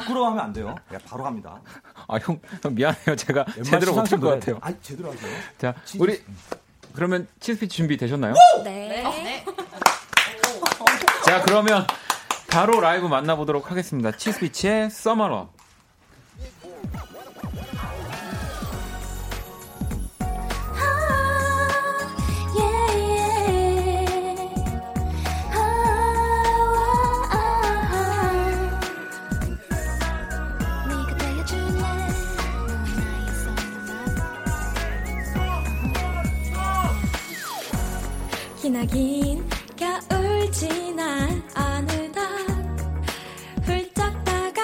부끄러워하면 안 돼요. 야, 바로 갑니다. 아, 형, 형 미안해요. 제가 제대로 못한 것 같아요. 아, 제대로 하세요. 자, 치즈. 우리 그러면 치스피치 준비 되셨나요? 네. 네. 자, 그러면 바로 라이브 만나보도록 하겠습니다. 치스피치의 서머러. 기나긴 겨울 지나 어느덧 훌쩍 다가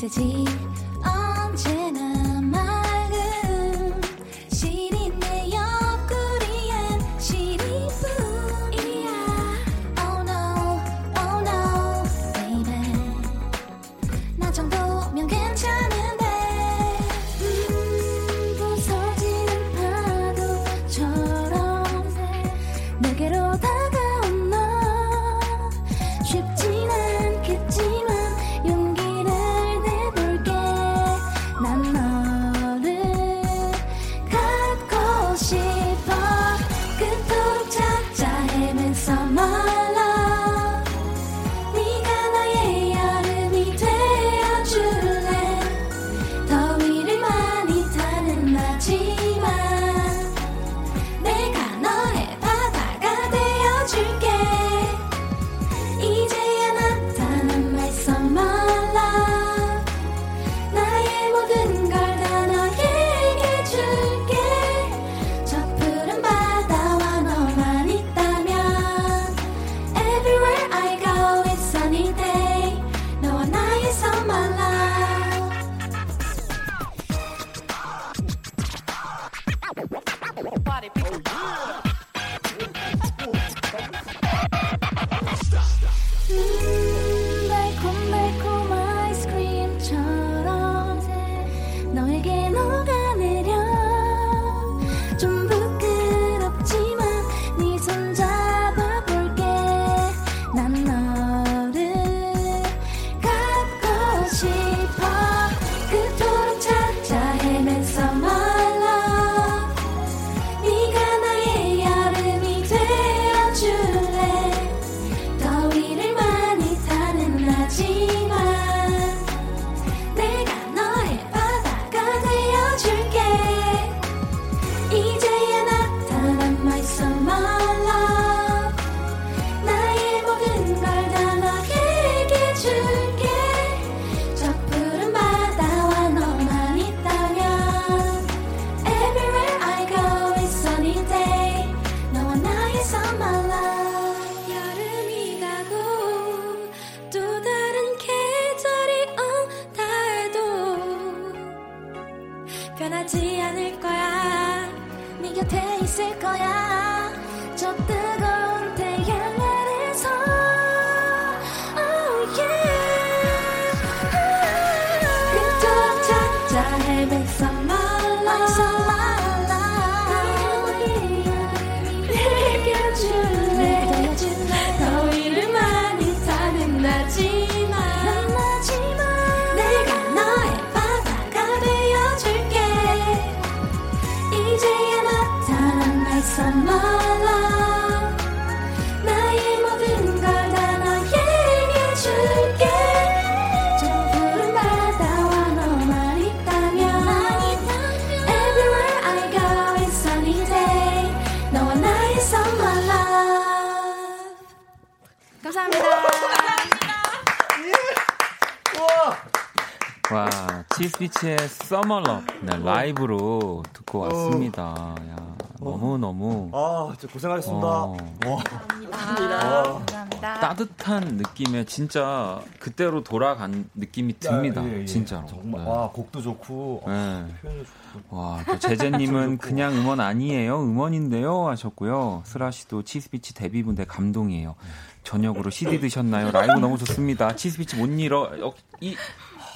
메시지 언제나 맑은 시린 내 옆구리엔 시리뿐이야. Oh no, oh no, baby 나 정도면 괜찮은데 음, 부서지는 파도처럼 내게로 다가온 너 쉽진 않겠지만 치스피치의 Summer Love 네, 라이브로 듣고 왔습니다. 야, 너무너무 아, 진짜 고생하셨습니다. 와. 감사합니다. 와. 감사합니다. 따뜻한 느낌에 진짜 그때로 돌아간 느낌이 듭니다. 예, 예, 예. 진짜로. 정말. 네. 와, 곡도 좋고. 네. 표현도 좋고. 와, 또 제재님은 그냥 음원 아니에요. 음원인데요. 하셨고요. 슬아씨도 치스피치 데뷔 무대 감동이에요. 저녁으로 씨디 드셨나요? 라이브 너무 좋습니다. 치스피치 못 잃어. 이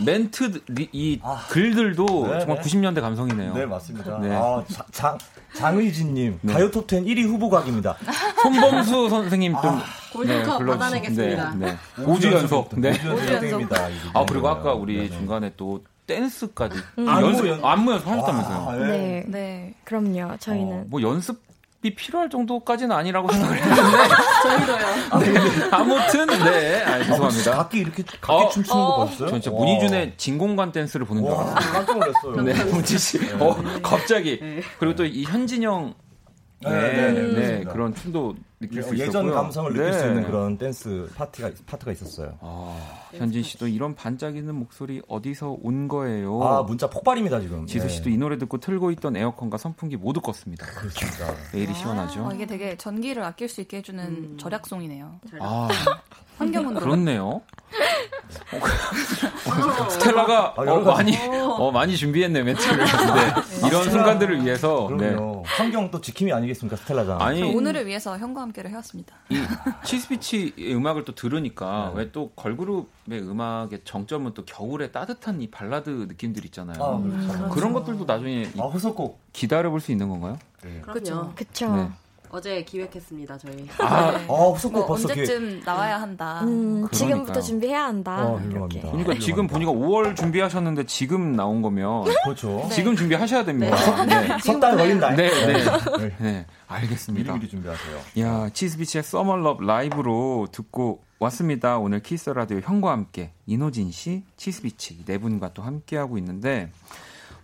멘트 리, 이 아, 글들도 네네. 정말 구십 년대 감성이네요. 네 맞습니다. 네. 아, 자, 장, 장의진님 네. 가요 톱텐 일 위 후보각입니다. 손범수 선생님 좀 골든컵 네, 받아내겠습니다. 네, 네. 오 주 연속. 네. 오 주 연속입니다. 아 그리고 아까 우리 네, 네. 중간에 또 댄스까지 음. 연습, 음. 안무 연습 하셨다면서요? 아, 네. 네, 네 그럼요. 저희는 어, 뭐 연습. 필요할 정도까지는 아니라고 생각을 했는데 저희도요. 아, 네. 아무튼 네 아, 죄송합니다. 각기 이렇게 각기 어, 춤추는 어. 거 봤어요? 저 진짜 와. 문희준의 진공관 댄스를 보는 줄 알았어요. 깜짝 놀랐어요. 네, 문희 씨. 네. 어, 갑자기 네. 그리고 또 이 현진영 네, 네, 네, 네, 네 그런 춤도 느낄 수 있었고요. 예전 감성을 느낄 네. 수 있는 그런 댄스 파트가 파트가 있었어요. 아, 현진 씨도 이런 반짝이는 목소리 어디서 온 거예요? 아 문자 폭발입니다 지금. 지수 씨도 네. 이 노래 듣고 틀고 있던 에어컨과 선풍기 모두 껐습니다. 그렇습니다. 매일이 시원하죠. 아, 이게 되게 전기를 아낄 수 있게 해주는 음. 절약송이네요. 절약. 아, 환경운동. 그렇네요. 스텔라가 아, 어, 많이 어, 많이 준비했네 멘트를. 네. 이런 아, 순간들을 위해서. 그럼요. 네. 환경 또 지킴이 아니겠습니까 스텔라장. 아니 오늘을 위해서 형과 함께를 해왔습니다. 이 치스피치 음악을 또 들으니까 네. 왜 또 걸그룹의 음악의 정점은 또 겨울의 따뜻한 이 발라드 느낌들 있잖아요. 아, 음, 그렇죠. 그런 것들도 나중에 아, 후속곡 기다려볼 수 있는 건가요? 네. 그렇죠. 그렇죠. 네. 어제 기획했습니다 저희. 아, 네. 아 후속곡 뭐 언제쯤 기획. 나와야 한다. 음, 지금부터 준비해야 한다. 어, 이렇게. 그러니까 지금 보니까 오월 준비하셨는데 지금 나온 거면 그렇죠. 지금 준비하셔야 됩니다. 석 달 걸린다. 네, 네. 네. 네. 네. 알겠습니다. 미리 준비하세요. 야, 치스비치의 Summer Love 라이브로 듣고 왔습니다. 오늘 키스 라디오 형과 함께 이노진 씨, 치스비치 네 분과 또 함께 하고 있는데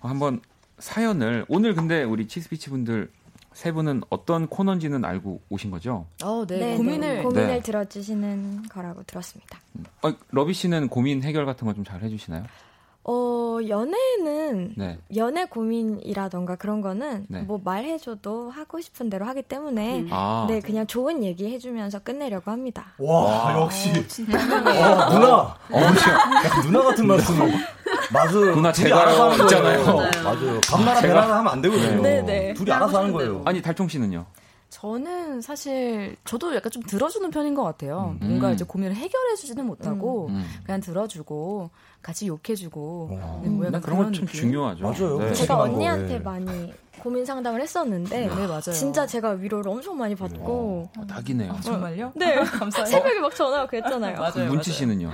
어, 한번 사연을 오늘 근데 우리 치스비치 분들 세 분은 어떤 코너인지는 알고 오신 거죠? 어, 네. 네 고민을 네. 고민을 들어주시는 거라고 들었습니다. 어, 러비 씨는 고민 해결 같은 거 좀 잘 해주시나요? 어, 연애는 네. 연애 고민이라던가 그런 거는 네. 뭐 말해줘도 하고 싶은 대로 하기 때문에 음. 아. 네 그냥 좋은 얘기 해주면서 끝내려고 합니다. 와, 와. 역시 와, 누나, 어, 야, 누나 같은 말씀. 맞아요. 누나 제가 알아서 있잖아요. 맞아요. 반말아 배나나 하면 안 되거든요. 네네. 둘이 알아서 하는 거예요. 아니 달총 씨는요? 저는 사실 저도 약간 좀 들어주는 편인 것 같아요. 음. 뭔가 이제 고민을 해결해주지는 못하고 음. 그냥 들어주고 같이 욕해주고. 네, 뭐 약간 그런 건 참 중요하죠. 맞아요. 네. 제가 언니한테 많이 고민 상담을 했었는데 네, 맞아요. 진짜 제가 위로를 엄청 많이 받고. 어, 딱이네요. 아, 정말요? 네. 감사해요. 새벽에 막 전화가 그랬잖아요. 맞아요. 문치 씨는요?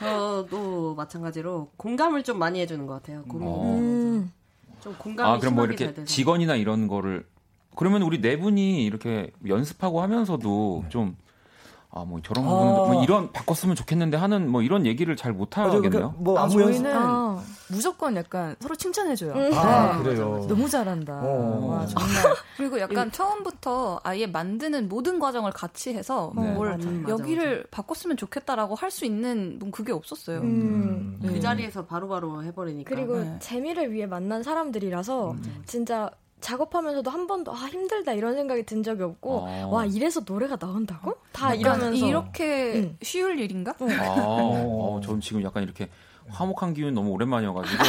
저도 마찬가지로 공감을 좀 많이 해주는 것 같아요. 고민. 음. 좀 공감이. 아 그럼 뭐 이렇게 직원이나 이런 거를. 그러면 우리 네 분이 이렇게 연습하고 하면서도 네. 좀 아 뭐 저런 부분은 아~ 뭐 이런 바꿨으면 좋겠는데 하는 뭐 이런 얘기를 잘 못 하겠네요. 뭐 아, 저희는 아~ 무조건 약간 서로 칭찬해줘요. 음. 아, 네. 그래요. 너무 잘한다. 와, 정말. 그리고 약간 처음부터 아예 만드는 모든 과정을 같이 해서 네. 뭘 맞아, 맞아, 여기를 맞아. 바꿨으면 좋겠다라고 할 수 있는 그게 없었어요. 음. 음. 그 자리에서 바로바로 바로 해버리니까. 그리고 네. 재미를 위해 만난 사람들이라서 음. 진짜. 작업하면서도 한 번도 아 힘들다 이런 생각이 든 적이 없고 아. 와 이래서 노래가 나온다고? 다 이러면서 이렇게 응. 쉬울 일인가? 응. 아, 어, 전 지금 약간 이렇게 화목한 기운 너무 오랜만이어가지고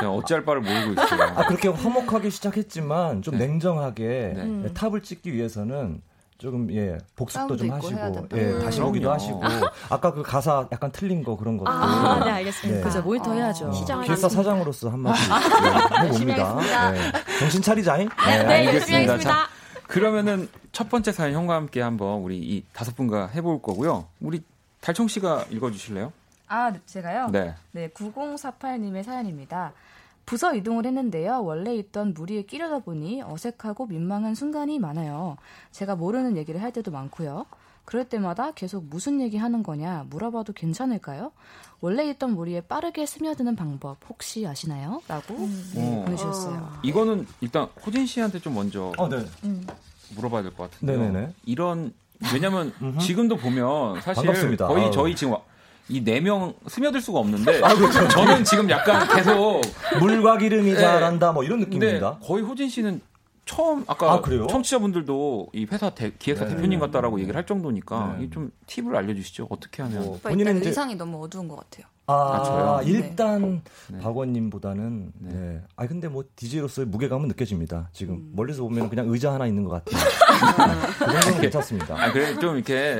네. 어찌할 바를 모르고 있어요. 아, 그렇게 화목하게 시작했지만 좀 네. 냉정하게 네. 네. 탑을 찍기 위해서는 조금 예 복습도 좀 하시고 예 음. 다시 보기도 하시고 아까 그 가사 약간 틀린 거 그런 것도 아, 네 알겠습니다. 그래서 모니터 해야죠. 기사 사장으로서 한마디 해봅니다. 아, 네, 네. 정신 차리자잉. 네, 네, 네 알겠습니다. 자, 그러면은 첫 번째 사연 형과 함께 한번 우리 이 다섯 분과 해볼 거고요. 우리 달총 씨가 읽어주실래요? 아 제가요? 네. 네 구공사팔 님의 사연입니다. 부서 이동을 했는데요. 원래 있던 무리에 끼려다 보니 어색하고 민망한 순간이 많아요. 제가 모르는 얘기를 할 때도 많고요. 그럴 때마다 계속 무슨 얘기하는 거냐 물어봐도 괜찮을까요? 원래 있던 무리에 빠르게 스며드는 방법 혹시 아시나요? 라고 음. 네, 보내주셨어요. 어. 이거는 일단 호진 씨한테 좀 먼저 어, 네. 물어봐야 될 것 같은데요. 네네네. 이런 왜냐면 지금도 보면 사실 반갑습니다. 거의 아유. 저희 지금 와, 이 네 명 스며들 수가 없는데 아, 그렇죠. 저는 지금 약간 계속 물과 기름이 네. 잘한다 뭐 이런 느낌입니다. 거의 호진 씨는 처음 아까 아, 청취자분들도 이 회사 대, 기획사 네. 대표님 같다라고 얘기를 할 정도니까 네. 좀 팁을 알려주시죠. 어떻게 하면 어, 본인은 의상이 이제... 너무 어두운 것 같아요. 아, 아 저요? 일단 네. 박원님보다는 네. 네. 아 근데 뭐 디제이로서의 무게감은 느껴집니다. 지금 음. 멀리서 보면 그냥 의자 하나 있는 것 같아요. 그 정도는 괜찮습니다. 아, 그래 좀 이렇게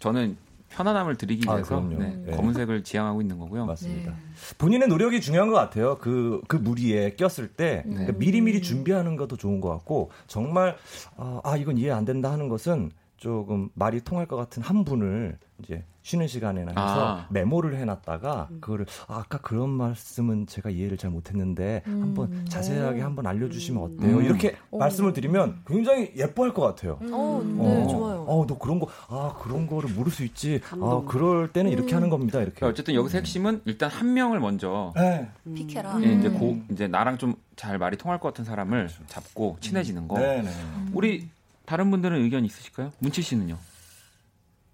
저는. 편안함을 드리기 위해서 아, 네, 네. 검은색을 지향하고 있는 거고요. 맞습니다. 네. 본인의 노력이 중요한 것 같아요. 그, 그 무리에 꼈을 때 네. 그러니까 미리미리 준비하는 것도 좋은 것 같고 정말 어, 아 이건 이해 안 된다 하는 것은 조금 말이 통할 것 같은 한 분을 이제 쉬는 시간에나 해서 아. 메모를 해놨다가 음. 그거를 아, 아까 그런 말씀은 제가 이해를 잘 못했는데 음. 한번 자세하게 한번 알려주시면 어때요? 음. 이렇게 오. 말씀을 드리면 굉장히 예뻐할 것 같아요. 음. 어, 네, 어. 좋아요. 어, 너 그런 거, 아 그런 거를 물을 수 있지. 감동. 아 그럴 때는 음. 이렇게 하는 겁니다. 이렇게. 그러니까 어쨌든 여기서 핵심은 일단 한 명을 먼저 네. 음. 피케라. 예, 이제 고 이제 나랑 좀 잘 말이 통할 것 같은 사람을 잡고 친해지는 거. 네, 네. 음. 우리 다른 분들은 의견 있으실까요? 문치 씨는요?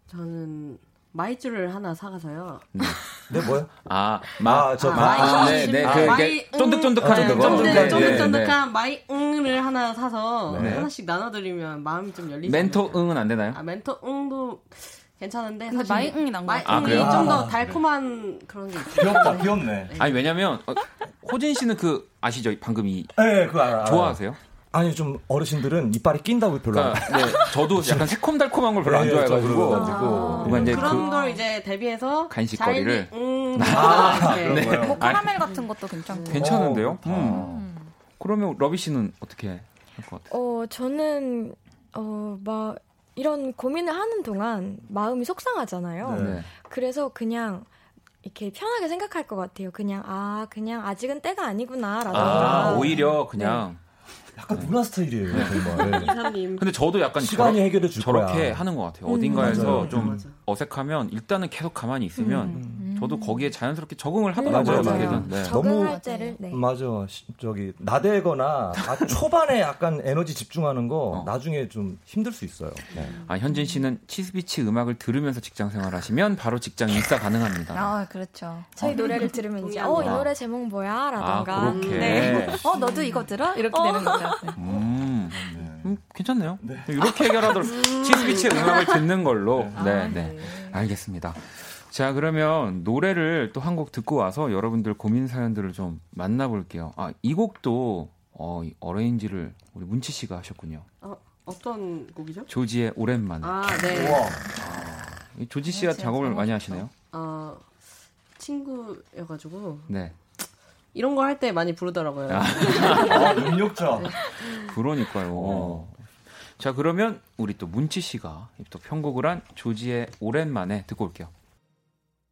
저는 마이쮸를 하나 사가서요. 네, 네 뭐요? 아, 마, 저 아, 마이, 아, 네, 네, 아, 그, 마이, 응, 쫀득쫀득한, 네, 쫀득쫀득한, 쫀득쫀득한 마이 응을 하나 사서 네. 하나씩 나눠드리면 마음이 좀 열리죠. 멘토 응은 안 되나요? 아, 멘토 응도 괜찮은데 사실 마이응이 난 거 같아요. 마이응이 아, 좀 더 달콤한 그래. 그런 게 있어요. 귀엽다, 귀엽네. 아니 왜냐면 어, 호진 씨는 그 아시죠? 방금 이 네, 그거 알아, 알아. 좋아하세요? 아니 좀 어르신들은 이빨이 낀다고 별로. 그러니까, 안 네, 저도 약간 새콤달콤한 걸 별로 안 좋아해가지고. 아, 그러니까 이제 그런 그, 걸 이제 대비해서 간식거리를. 음, 아, 네. 네. 뭐 카라멜 같은 것도 괜찮고. 괜찮은데요? 음. 음. 그러면 러비 씨는 어떻게 할 것 같아요? 어, 저는 어, 막 이런 고민을 하는 동안 마음이 속상하잖아요. 네. 그래서 그냥. 이렇게 편하게 생각할 것 같아요. 그냥 아 그냥 아직은 때가 아니구나라던가. 아, 오히려 그냥 네. 약간 누나 스타일이에요. 네. 정말. 이사님. 근데 저도 약간 시간이 저러, 해결해 줄 저렇게 거야. 하는 것 같아요. 음, 어딘가에서 맞아요. 좀 맞아. 어색하면 일단은 계속 가만히 있으면 음. 저도 거기에 자연스럽게 적응을 하더라고요. 음, 네. 적응할 때를 네. 맞아. 저기 나대거나 아, 초반에 약간 에너지 집중하는 거 어. 나중에 좀 힘들 수 있어요. 네. 아 현진 씨는 치스피치 음악을 들으면서 직장 생활하시면 바로 직장 인싸 가능합니다. 아 그렇죠. 저희 어, 노래를 들으면 이제 어 이 노래 제목 뭐야라던가. 아, 그렇게. 네. 어 너도 이거 들어? 이렇게 어. 되는 거죠. 네. 음, 네. 음, 괜찮네요. 네. 이렇게 해결하도록 음. 치스피치의 음악을 듣는 걸로. 네, 네. 네. 알겠습니다. 자, 그러면 노래를 또 한 곡 듣고 와서 여러분들 고민 사연들을 좀 만나볼게요. 아, 이 곡도 어, 어레인지를 우리 문치 씨가 하셨군요. 어, 어떤 곡이죠? 조지의 오랜만에. 아, 네. 우와. 아, 조지 씨가 작업을 많이 하시네요. 어, 친구여가지고. 네. 이런 거 할 때 많이 부르더라고요. 아, 능력자. 네. 그러니까요. 어. 자, 그러면 우리 또 문치 씨가 또 편곡을 한 조지의 오랜만에 듣고 올게요.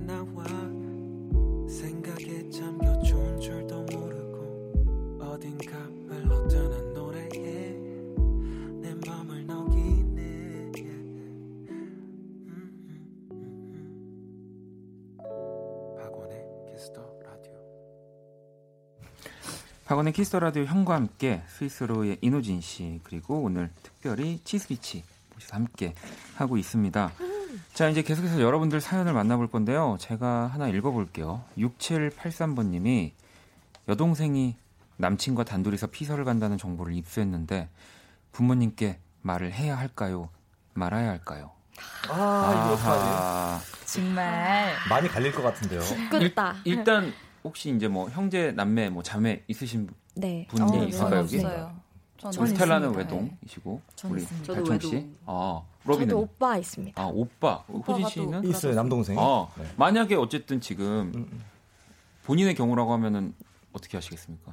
나와 생각에 잠겨 좋은 줄도 모르고 어딘가 흘러드는 노래에 내 맘을 녹이네. 박원의 키스더 라디오. 박원의 키스더 라디오 형과 함께 스위스로의 이노진 씨 그리고 오늘 특별히 치스피치 모셔서 함께 하고 있습니다. 자 이제 계속해서 여러분들 사연을 만나볼 건데요. 제가 하나 읽어볼게요. 육칠팔삼번님이 여동생이 남친과 단둘이서 피서를 간다는 정보를 입수했는데 부모님께 말을 해야 할까요? 말아야 할까요? 아, 아 이거 아, 정말 많이 갈릴 것 같은데요. 죽겠다. 일, 일단 혹시 이제 뭐 형제, 남매, 뭐 자매 있으신 네. 분이 어, 있을까요? 여기? 없어요. 우리 스텔라는 외동이시고 우리 달총 씨, 아 로빈은 저도 오빠 있습니다. 아 오빠, 호진 씨는 있어요 남동생. 아 네. 만약에 어쨌든 지금 음. 본인의 경우라고 하면은 어떻게 하시겠습니까?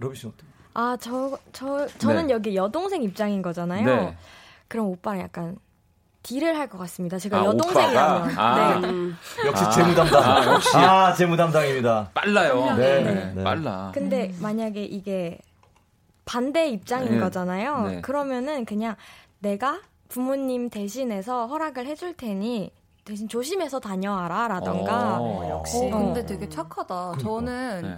로빈 씨는 어때요? 아, 저, 저, 저는 네. 여기 여동생 입장인 거잖아요. 네. 그럼 오빠랑 약간 딜을 할 것 같습니다. 제가 아, 여동생이라면. 아. 네. 음. 역시 아. 재무 담당. 아, 역시. 아, 재무 담당입니다. 빨라요. 네. 네. 네. 빨라. 근데 만약에 이게 반대 입장인 네. 거잖아요. 네. 그러면은 그냥 내가 부모님 대신해서 허락을 해줄 테니 대신 조심해서 다녀와라 라던가. 오, 역시. 오, 근데 되게 착하다. 그러니까. 저는 네.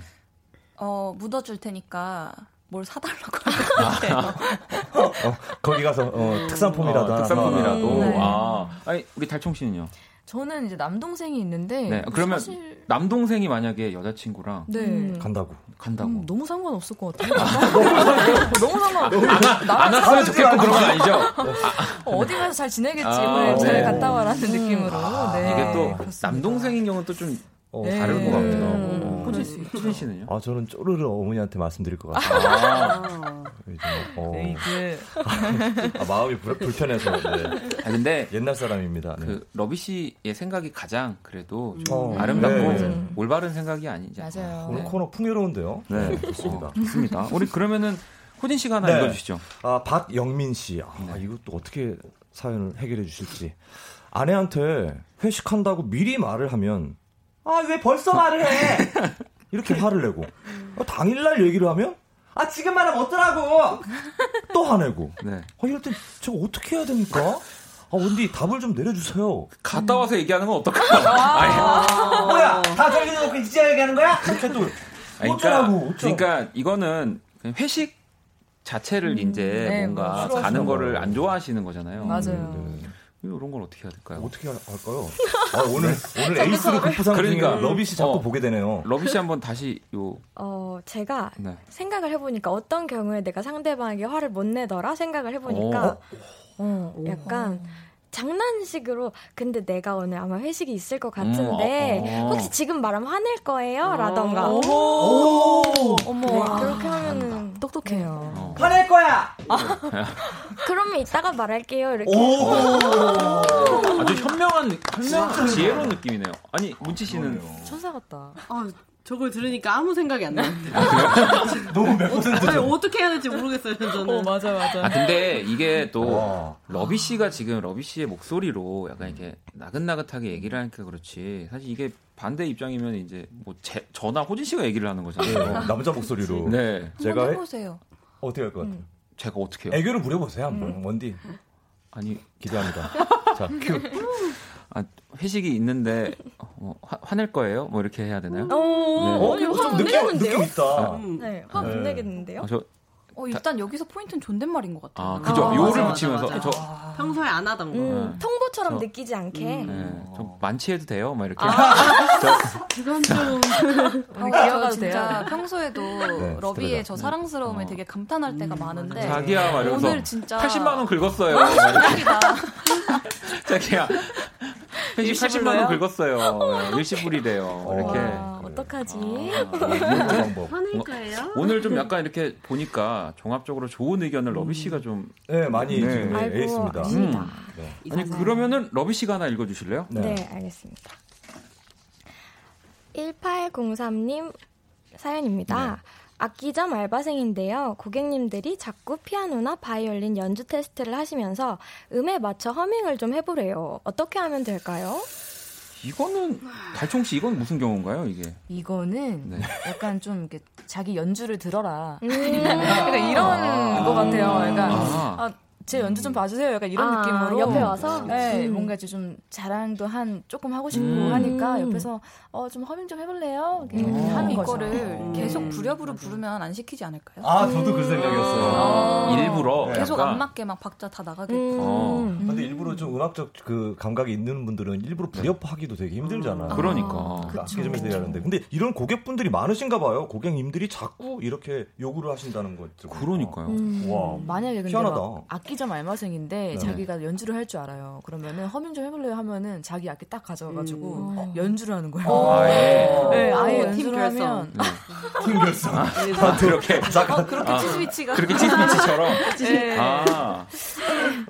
어, 묻어줄 테니까. 뭘 사달라고 하는데 어, 어, 거기 가서 어, 특산품이라도 어, 특산품이라도 음, 네. 아 아니, 우리 달총 씨는요? 저는 이제 남동생이 있는데 네, 그러면 사실... 남동생이 만약에 여자친구랑 네. 음, 간다고 간다고 음, 너무 상관없을 것 같아요. 너무 상관없어. 안 왔으면 좋겠고 그런 건 아니죠? 어디 가서 잘 지내겠지. 아, 네. 잘 갔다 와라는 느낌으로. 아, 네. 이게 또 그렇습니다. 남동생인 경우는 또 좀 어, 네. 다른 것 같기도 하고. 호진 씨, 호진 씨는요? 아, 저는 쪼르르 어머니한테 말씀드릴 것 같아요. 아, 어. 네, 이게 아, 마음이 불, 불편해서. 네. 아, 근데 옛날 사람입니다. 네. 그 러비 씨의 생각이 가장 그래도 좀 음. 아름답고 네. 올바른 생각이 아니지. 맞아요. 오늘 네. 코너 풍요로운데요. 네, 좋습니다. 어, 좋습니다. 우리 그러면은 호진 씨가 하나 네. 읽어주시죠. 아, 박영민 씨, 아, 네. 이것도 어떻게 사연을 해결해 주실지. 아내한테 회식한다고 미리 말을 하면. 아, 왜 벌써 말을 해? 이렇게 화를 내고. 어, 당일날 얘기를 하면? 아, 지금 말하면 어쩌라고! 또 화내고. 네. 아, 이럴 땐 저거 어떻게 해야 됩니까? 아, 언니, 답을 좀 내려주세요. 갔다 와서 얘기하는 건 어떡하나? 뭐야, 다 정해놓고 이제 얘기하는 거야? 이렇게 또. 어쩌라고, 어쩌라고. 그러니까, 이거는 그냥 회식 자체를 음, 이제 네, 뭔가 가는 거를 안 좋아하시는 거잖아요. 맞아요. 네. 이런 건 어떻게 해야 될까요? 어떻게 할까요? 아, 오늘 오늘 에이스로 급부상 중인 그러니까, 러비 씨 자꾸 어, 보게 되네요. 러비 씨 한번 다시 요. 어 제가 네. 생각을 해보니까 어떤 경우에 내가 상대방에게 화를 못 내더라 생각을 해보니까 어, 어 약간. 오. 장난식으로 근데 내가 오늘 아마 회식이 있을 것 같은데 음, 어, 어. 혹시 지금 말하면 화낼 거예요? 라던가 오~ 오~ 어머 네, 그렇게 하면은 똑똑해요. 어. 화낼 거야! 아, 그러면 이따가 말할게요. 이렇게 아주 현명한 현명한 지혜로운 느낌이네요. 아니 문치 씨는 천사 같다. 아 저걸 들으니까 아무 생각이 안 나요. 너무 몇 퍼센트죠? 어떻게 해야 될지 모르겠어요, 저는. 어, 맞아, 맞아. 아, 근데 이게 또, 와. 러비 씨가 지금 러비 씨의 목소리로 약간 이렇게 나긋나긋하게 얘기를 하니까 그렇지. 사실 이게 반대 입장이면 이제, 뭐, 제, 저나 호진 씨가 얘기를 하는 거잖아요. 남자 목소리로. 네. 제가. 해보세요. 어떻게 할 것 같아요? 음. 제가 어떻게 해요? 애교를 부려보세요, 한번. 음. 원디. 아니, 기대합니다. 자, 큐. 아, 회식이 있는데 어, 화, 화낼 거예요? 뭐 이렇게 해야 되나요? 네. 어, 아니, 화 좀 느낌, 내겠는데요? 느낌 있다. 아, 네, 화 못 네. 내겠는데요? 아, 저, 어, 일단 다, 여기서 포인트는 존댓말인 것 같아요. 아, 그죠? 아, 요를 맞아, 붙이면서 맞아, 맞아. 저, 아, 평소에 안 하던 거. 음, 네. 통보처럼 저, 느끼지 않게. 음, 네, 좀 만취해도 돼요? 막 이렇게. 아, 그건 좀. 기억해도 돼요. 평소에도 네, 러비의 저 사랑스러움에 네. 되게 감탄할 때가 음, 많은데. 자기야, 말이면서 오늘 진짜 팔십만 원 긁었어요. 자기야. 팔십만 원 긁었어요. 일시불이래요. 이렇게. 와, 어떡하지? 화낼 아, 거예요? 오늘 좀 약간 이렇게 보니까 종합적으로 좋은 의견을 러비 씨가 좀 네, 많이 네, 네, 알고 있습니다. 음. 네. 아니 그러면은 러비 씨가 하나 읽어 주실래요? 네. 네, 알겠습니다. 천팔백삼 님 사연입니다. 네. 악기점 알바생인데요. 고객님들이 자꾸 피아노나 바이올린 연주 테스트를 하시면서 음에 맞춰 허밍을 좀 해보래요. 어떻게 하면 될까요? 이거는 달총 씨 이건 무슨 경우인가요? 이게 이거는 네. 약간 좀 이렇게 자기 연주를 들어라. 음~ 그러니까 이런 아~ 것 같아요. 그러니까 아~ 아, 제 연주 좀 봐주세요. 약간 이런 아~ 느낌으로 옆에 와서 네, 음. 뭔가 좀 자랑도 한 조금 하고 싶고 음~ 하니까 옆에서 어, 좀 허밍 좀 해볼래요? 음~ 하는 거를 음~ 계속 부랴부랴 부르면 안 시키지 않을까요? 아 저도 그 생각이었어요. 음~ 아~ 일부러 계속 약간. 안 맞게 막 박자 다 나가겠고. 음~ 어. 근데 일부러 좀 음악적 그 감각이 있는 분들은 일부러 부랴하기도 되게 힘들잖아요. 음~ 그러니까 낮게 좀 해야 하는데. 근데 이런 고객분들이 많으신가 봐요. 고객님들이 자꾸 이렇게 요구를 하신다는 거죠. 그러니까요. 음~ 와 만약에 근데 희한하다. 악기점 알바생인데 네. 자기가 연주를 할 줄 알아요. 그러면은 허밍 좀 해볼래요 하면은 자기 악기 딱 가져가지고 음. 연주를 하는 거예요. 아예, 네, 아예 오, 연주를 팀 하면 네. 팀 결성. 아, 아, 그렇게 아, 그렇게 치스피치가 아, 그렇게 치스피치처럼. 네. 아.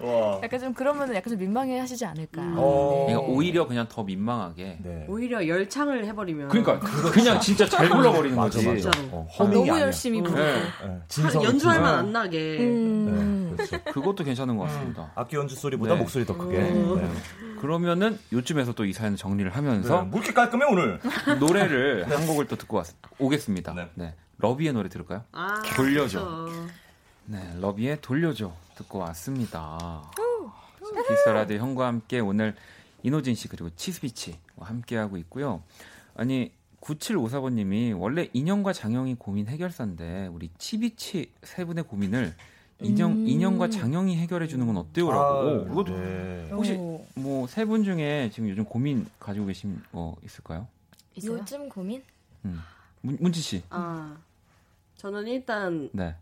와. 약간 좀 그러면은 약간 좀 민망해하시지 않을까. 음. 네. 그러니까 오히려 그냥 더 민망하게. 네. 오히려 열창을 해버리면. 그러니까 그냥 진짜 잘 불러버리는 거지. 맞아, 맞아. 어, 아, 너무 아니야. 열심히 부르고 네. 네. 연주할 만 안 나게. 음. 네, 그렇죠. 그것도 괜찮은 것 같습니다. 음. 악기 연주 소리보다 네. 목소리 더 크게. 음. 네. 그러면은 요쯤에서 또 이 사연 정리를 하면서 네. 뭐 이렇게 깔끔해 오늘 노래를 네. 한 곡을 또 듣고 왔, 오겠습니다. 네. 네. 러비의 노래 들을까요? 아, 돌려줘. 그렇죠. 네, 러비의 돌려줘 듣고 왔습니다. 키스더라디오 형과 함께 오늘 이노진 씨 그리고 치스피치 함께 하고 있고요. 아니 구칠오사 번님이 원래 인형과 장영이 고민 해결사인데 우리 치비치 세 분의 고민을 인형, 음. 인형과 장영이 해결해 주는 건 어때요라고. 아, 네. 혹시 뭐 세 분 중에 지금 요즘 고민 가지고 계신 거 있을까요? 있어요? 요즘 고민? 음. 문, 문지 씨. 아, 저는 일단 네.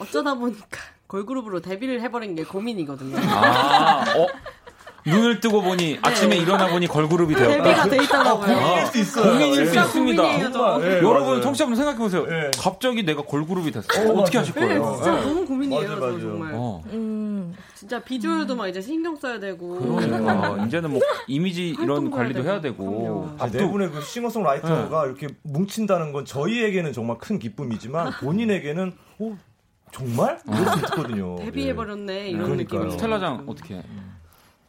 어쩌다 보니까 걸그룹으로 데뷔를 해버린 게 고민이거든요. 아, 어? 눈을 뜨고 보니 네. 아침에 일어나 보니 걸그룹이 되었다. 데뷔가 돼 있다고요. 아, 고민일 수 있어요. 고민일 수 있습니다. 네, 여러분 청취자분 생각해 보세요. 네. 갑자기 내가 걸그룹이 됐어. 어, 어떻게 맞아. 하실 거예요? 네, 진짜 네. 너무 고민이에요. 맞아, 맞아. 정말. 어. 음, 진짜 비주얼도 음. 막 이제 신경 써야 되고. 그러니까 이제는 뭐 이미지 이런 관리도 해야 되고. 아, 네 분의 그 싱어송라이터가 네. 이렇게 뭉친다는 건 저희에게는 정말 큰 기쁨이지만 본인에게는 오 정말 이럴 수 있거든요. 데뷔해 버렸네 이런 느낌. 스텔라장 어떻게?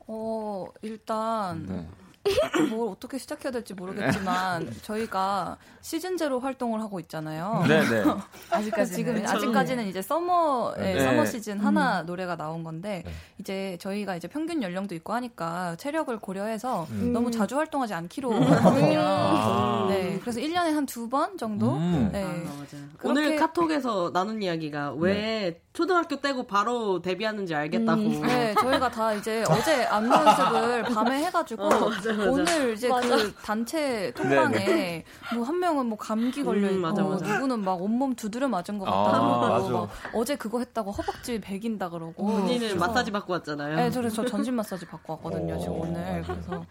어 일단 네. 뭘 어떻게 시작해야 될지 모르겠지만 저희가 시즌 제로 활동을 하고 있잖아요. 네네. 아직까지 지금 아직까지는 이제 서머에 네. 서머 시즌 하나 음. 노래가 나온 건데 네. 이제 저희가 이제 평균 연령도 있고 하니까 체력을 고려해서 음. 너무 자주 활동하지 않기로 하거든요. 음. 네. 그래서 일 년에 한 두 번 정도? 음. 네. 아, 맞아. 오늘 카톡에서 나눈 이야기가 왜 네. 초등학교 떼고 바로 데뷔하는지 알겠다고. 음. 네, 저희가 다 이제 어제 안무 연습을 밤에 해가지고 어, 맞아, 맞아. 오늘 이제 맞아. 그 단체 통방에 네, 네. 뭐 한 명은 뭐 감기 걸려있고 음, 누구는 막 온몸 두드려 맞은 것 같다고 아, 어제 그거 했다고 허벅지 베긴다 그러고 본인은 마사지 받고 왔잖아요. 네, 저, 저 전신 마사지 받고 왔거든요. 오. 지금 오늘. 그래서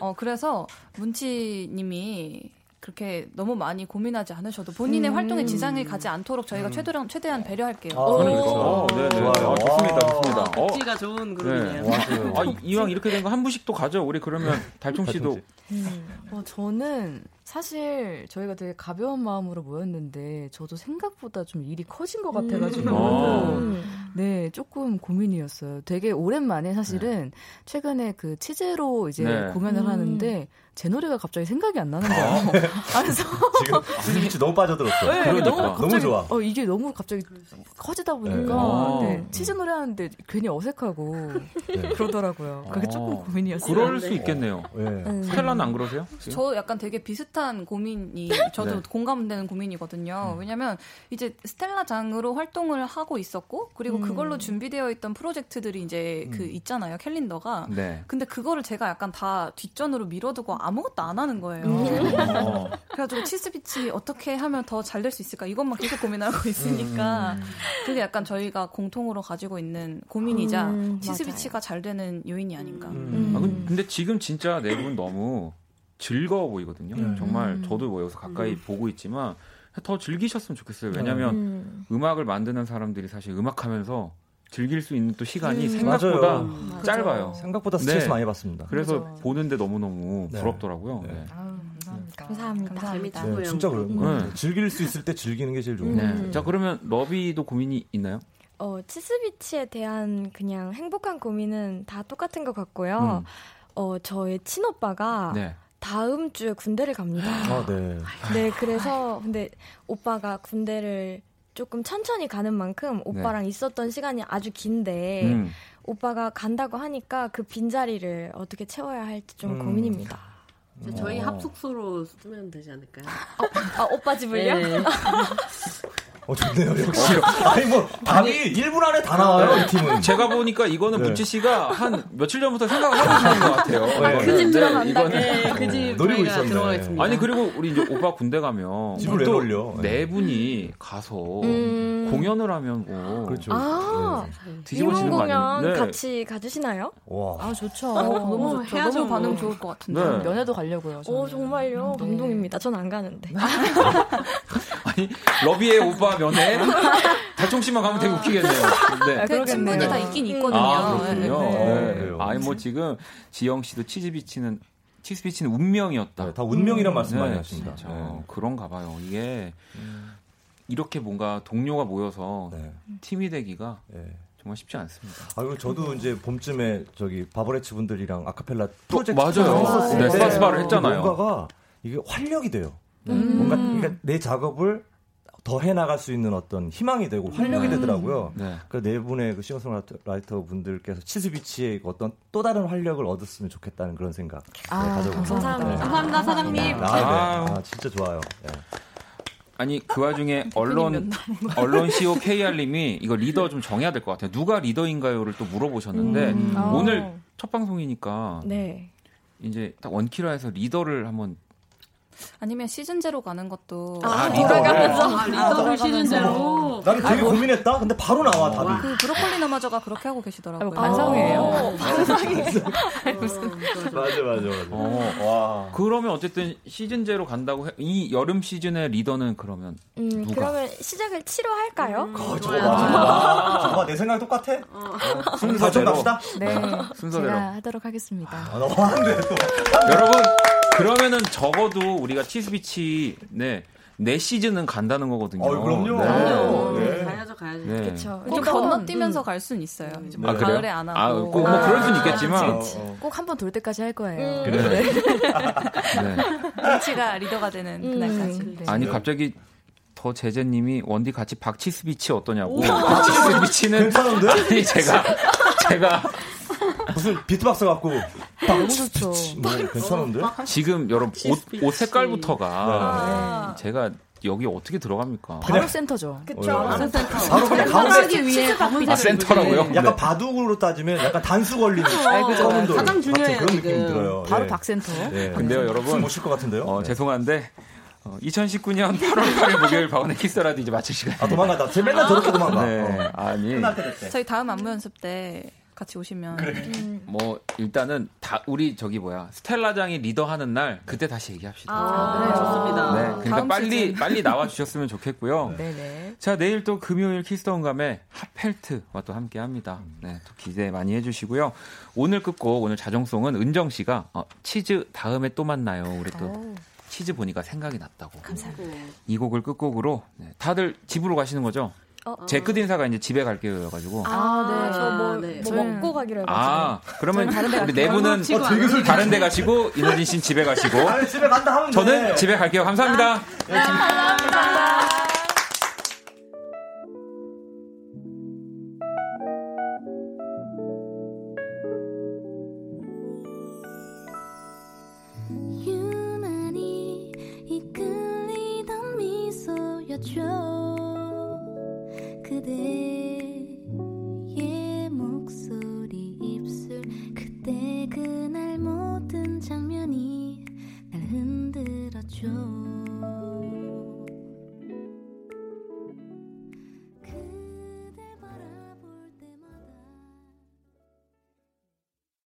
어 그래서 문치님이 그렇게 너무 많이 고민하지 않으셔도 본인의 음. 활동에 지장이 가지 않도록 저희가 음. 최대한, 최대한 배려할게요. 아, 그러니까. 네, 네. 좋아요. 아, 좋습니다. 좋습니다. 아, 복지가 어? 좋은 그룹이네요. 네. 아, 이왕 이렇게 된 거 한 분씩 또 가죠. 우리 그러면 달총 씨도. 음. 어, 저는 사실 저희가 되게 가벼운 마음으로 모였는데 저도 생각보다 좀 일이 커진 것 같아가지고 음. 네 조금 고민이었어요. 되게 오랜만에 사실은 네. 최근에 그 치제로 이제 네. 공연을 음. 하는데 제 노래가 갑자기 생각이 안 나는 거예요. 아. 그래서 지금 치즈비치 너무 빠져들었어. 네, 그러니까. 너무, 갑자기, 너무 좋아. 어 이게 너무 갑자기 커지다 보니까 네. 아. 네, 치즈 노래 하는데 괜히 어색하고 네. 그러더라고요. 그게 아. 조금 고민이었어요. 그럴 수 있겠네요. 네. 음. 스텔라는 안 그러세요? 지금? 저 약간 되게 비슷한 고민이 저도 네. 공감되는 고민이거든요. 음. 왜냐하면 이제 스텔라장으로 활동을 하고 있었고 그리고 음. 그걸로 준비되어 있던 프로젝트들이 이제 음. 그 있잖아요 캘린더가. 네. 근데 그거를 제가 약간 다 뒷전으로 밀어두고 아무것도 안 하는 거예요. 음. 그래가지고 치스피치 어떻게 하면 더 잘 될 수 있을까 이것만 계속 고민하고 있으니까 음. 그게 약간 저희가 공통으로 가지고 있는 고민이자 음. 치스피치가 잘 되는 요인이 아닌가. 음. 음. 아, 근데 지금 진짜 네 분 너무. 즐거워 보이거든요. 음. 정말 저도 뭐 여기서 가까이 음. 보고 있지만 더 즐기셨으면 좋겠어요. 왜냐하면 음. 음악을 만드는 사람들이 사실 음악하면서 즐길 수 있는 또 시간이 음. 생각보다 맞아요. 짧아요. 생각보다 스트레스 네. 많이 받습니다. 그래서 맞아요. 보는데 너무너무 네. 부럽더라고요. 네. 네. 아, 감사합니다. 감사합니다. 감사합니다. 네, 진짜 그래요. 음. 네. 즐길 수 있을 때 즐기는 게 제일 좋은 것 같아요. 네. 자 그러면 러비도 고민이 있나요? 어, 치스비치에 대한 그냥 행복한 고민은 다 똑같은 것 같고요. 음. 어, 저의 친오빠가 네. 다음 주에 군대를 갑니다. 아, 네. 네, 그래서 근데 오빠가 군대를 조금 천천히 가는 만큼 오빠랑 네. 있었던 시간이 아주 긴데 음. 오빠가 간다고 하니까 그 빈자리를 어떻게 채워야 할지 좀 음. 고민입니다. 저희 오. 합숙소로 쓰면 되지 않을까요? 어, 아, 오빠 집을요? 네. 어, 좋네요, 역시. 아니, 뭐, 답이 일 분 안에 다 나와요, 이 팀은. 제가 보니까 이거는 문치 네. 씨가 한 며칠 전부터 생각을 하고 계시는 것 같아요. 네, 그 집 들어간다. 네, 그 집 저희가 들어가 있습니다. 아니, 그리고 우리 이제 오빠 군대 가면. 집을 또 왜 놀려? 네 분이 가서 음... 공연을 하면 뭐. 그렇죠. 아, 네. 뒤집어지는 거 아니에요? 공연 같이 가주시나요? 와. 아, 좋죠. 어, 너무 좋죠. 해야죠. 너무 반응 좋을 것 같은데. 네. 연애도 가려고요. 저는. 오, 정말요? 네. 감동입니다. 전 안 가는데. 아니, 러비의 오빠 면회 달총 씨만 가면 되게 웃기겠네요. 네. 그 친분이 다 있긴 있거든요. 아, 그렇군요. 네. 네. 아니 뭐 지금 지영 씨도 치즈비치는 치즈비치는 운명이었다. 네, 다 운명이란 음. 말씀 많이 하십니다. 네, 네. 그런가 봐요. 이게 음. 이렇게 뭔가 동료가 모여서 네. 팀이 되기가 네. 정말 쉽지 않습니다. 아, 그리고 저도 이제 봄쯤에 저기 바버레츠 분들이랑 아카펠라 프로젝트 했었어요. 네, 스파스파를 했잖아요. 뭔가가 이게 활력이 돼요. 음. 뭔가 그러니까 내 작업을 더 해나갈 수 있는 어떤 희망이 되고 활력이 네. 되더라고요. 네. 그러니까 네 분의 그 싱어송라이터 분들께서 치즈비치의 어떤 또 다른 활력을 얻었으면 좋겠다는 그런 생각 아, 네, 가져보고 감사합니다. 감사합니다. 네. 감사합니다, 사장님. 아, 네. 아 진짜 좋아요. 네. 아니 그 와중에 언론 언론 씨오 케이알님이 이거 리더 좀 정해야 될 것 같아요. 누가 리더인가요를 또 물어보셨는데 음. 오늘 첫 방송이니까 네. 이제 딱 원키라에서 리더를 한번. 아니면 시즌 제로 가는 것도 아, 돌아가면서 아, 리더를 아, 시즌 제로. 나는 되게 아이고. 고민했다. 근데 바로 나와 답이. 그 브로콜리 너마저가 그렇게 하고 계시더라고요. 반성이에요. 반성이에요. 무슨 맞아 맞아 맞아. 어, 와. 그러면 어쨌든 시즌 제로 간다고 해, 이 여름 시즌의 리더는 그러면 음, 누가? 그러면 시작을 칠호 할까요? 음, 저거 봐. 저거 봐. 내 생각 똑같아. 어. 순서대로 갑시다. 네. 순서대로 제가 하도록 하겠습니다. 아, 너무 안 돼 또. 여러분. 그러면은 적어도 우리가 치스비치 네, 네 시즌은 간다는 거거든요. 어, 그럼요. 네. 네. 네. 가야죠, 가야죠. 네. 그렇죠. 좀 건너뛰면서 음. 갈 수는 있어요. 네. 아, 가을에 안 하고. 아, 꼭 뭐 아, 그럴 수는 있겠지만 꼭 한 번 돌 때까지 할 거예요. 음. 그래요. 네. 치가 네. 리더가 되는 그날까지. 음. 네. 아니 갑자기. 더 제재님이 원디 같이 박치스비치 어떠냐고. 박치스비치는 아니 제가 제가 무슨 비트박스 갖고 그렇죠. 뭐 괜찮은데? 지금 여러분 옷, 옷 색깔부터가 네. 제가 여기 어떻게 들어갑니까? 바로 그냥, 센터죠. 그렇죠. 바로 센터. 바로 그냥 가운데 위에 가운데 아, 센터라고요? 약간 네. 바둑으로 따지면 약간 단수 걸리는 그렇죠. 가장 중요해요. 그런 느낌 들어요. 바로 네. 박센터. 네. 근데요, 여러분 모실 것 같은데요? 어, 네. 죄송한데. 이천십구 년 팔월 팔일 목요일 박원의 키스더라도 이제 마칠 시간입니다. 아 도망가다. 쟤 맨날 저렇게 도망가. 네, 아니. 저희 다음 안무 연습 때 같이 오시면. 그래. 음. 뭐 일단은 다 우리 저기 뭐야 스텔라장이 리더하는 날 그때 다시 얘기합시다. 아, 네, 좋습니다. 네, 그러니까 빨리 시즌. 빨리 나와 주셨으면 좋겠고요. 네네. 자 내일 또 금요일 키스더운감에 핫펠트와 또 함께합니다. 네, 또 기대 많이 해주시고요. 오늘 끝곡 오늘 자정송은 은정 씨가 어, 치즈 다음에 또 만나요. 우리 또. 오. 치즈 보니까 생각이 났다고. 감사합니다. 이 곡을 끝곡으로 네. 다들 집으로 가시는 거죠? 어, 어. 제 끝인사가 이제 집에 갈게요 여가지고. 아, 네. 저 뭐, 네. 뭐 먹고 가기로 해가지고. 아, 그러면 우리 네 분은 어, 다른 데 가시고 이노진 씨는 집에 가시고. 아, 집에 간다 하면 저는 집에 갈게요. 감사합니다. 아, 네, 감사합니다.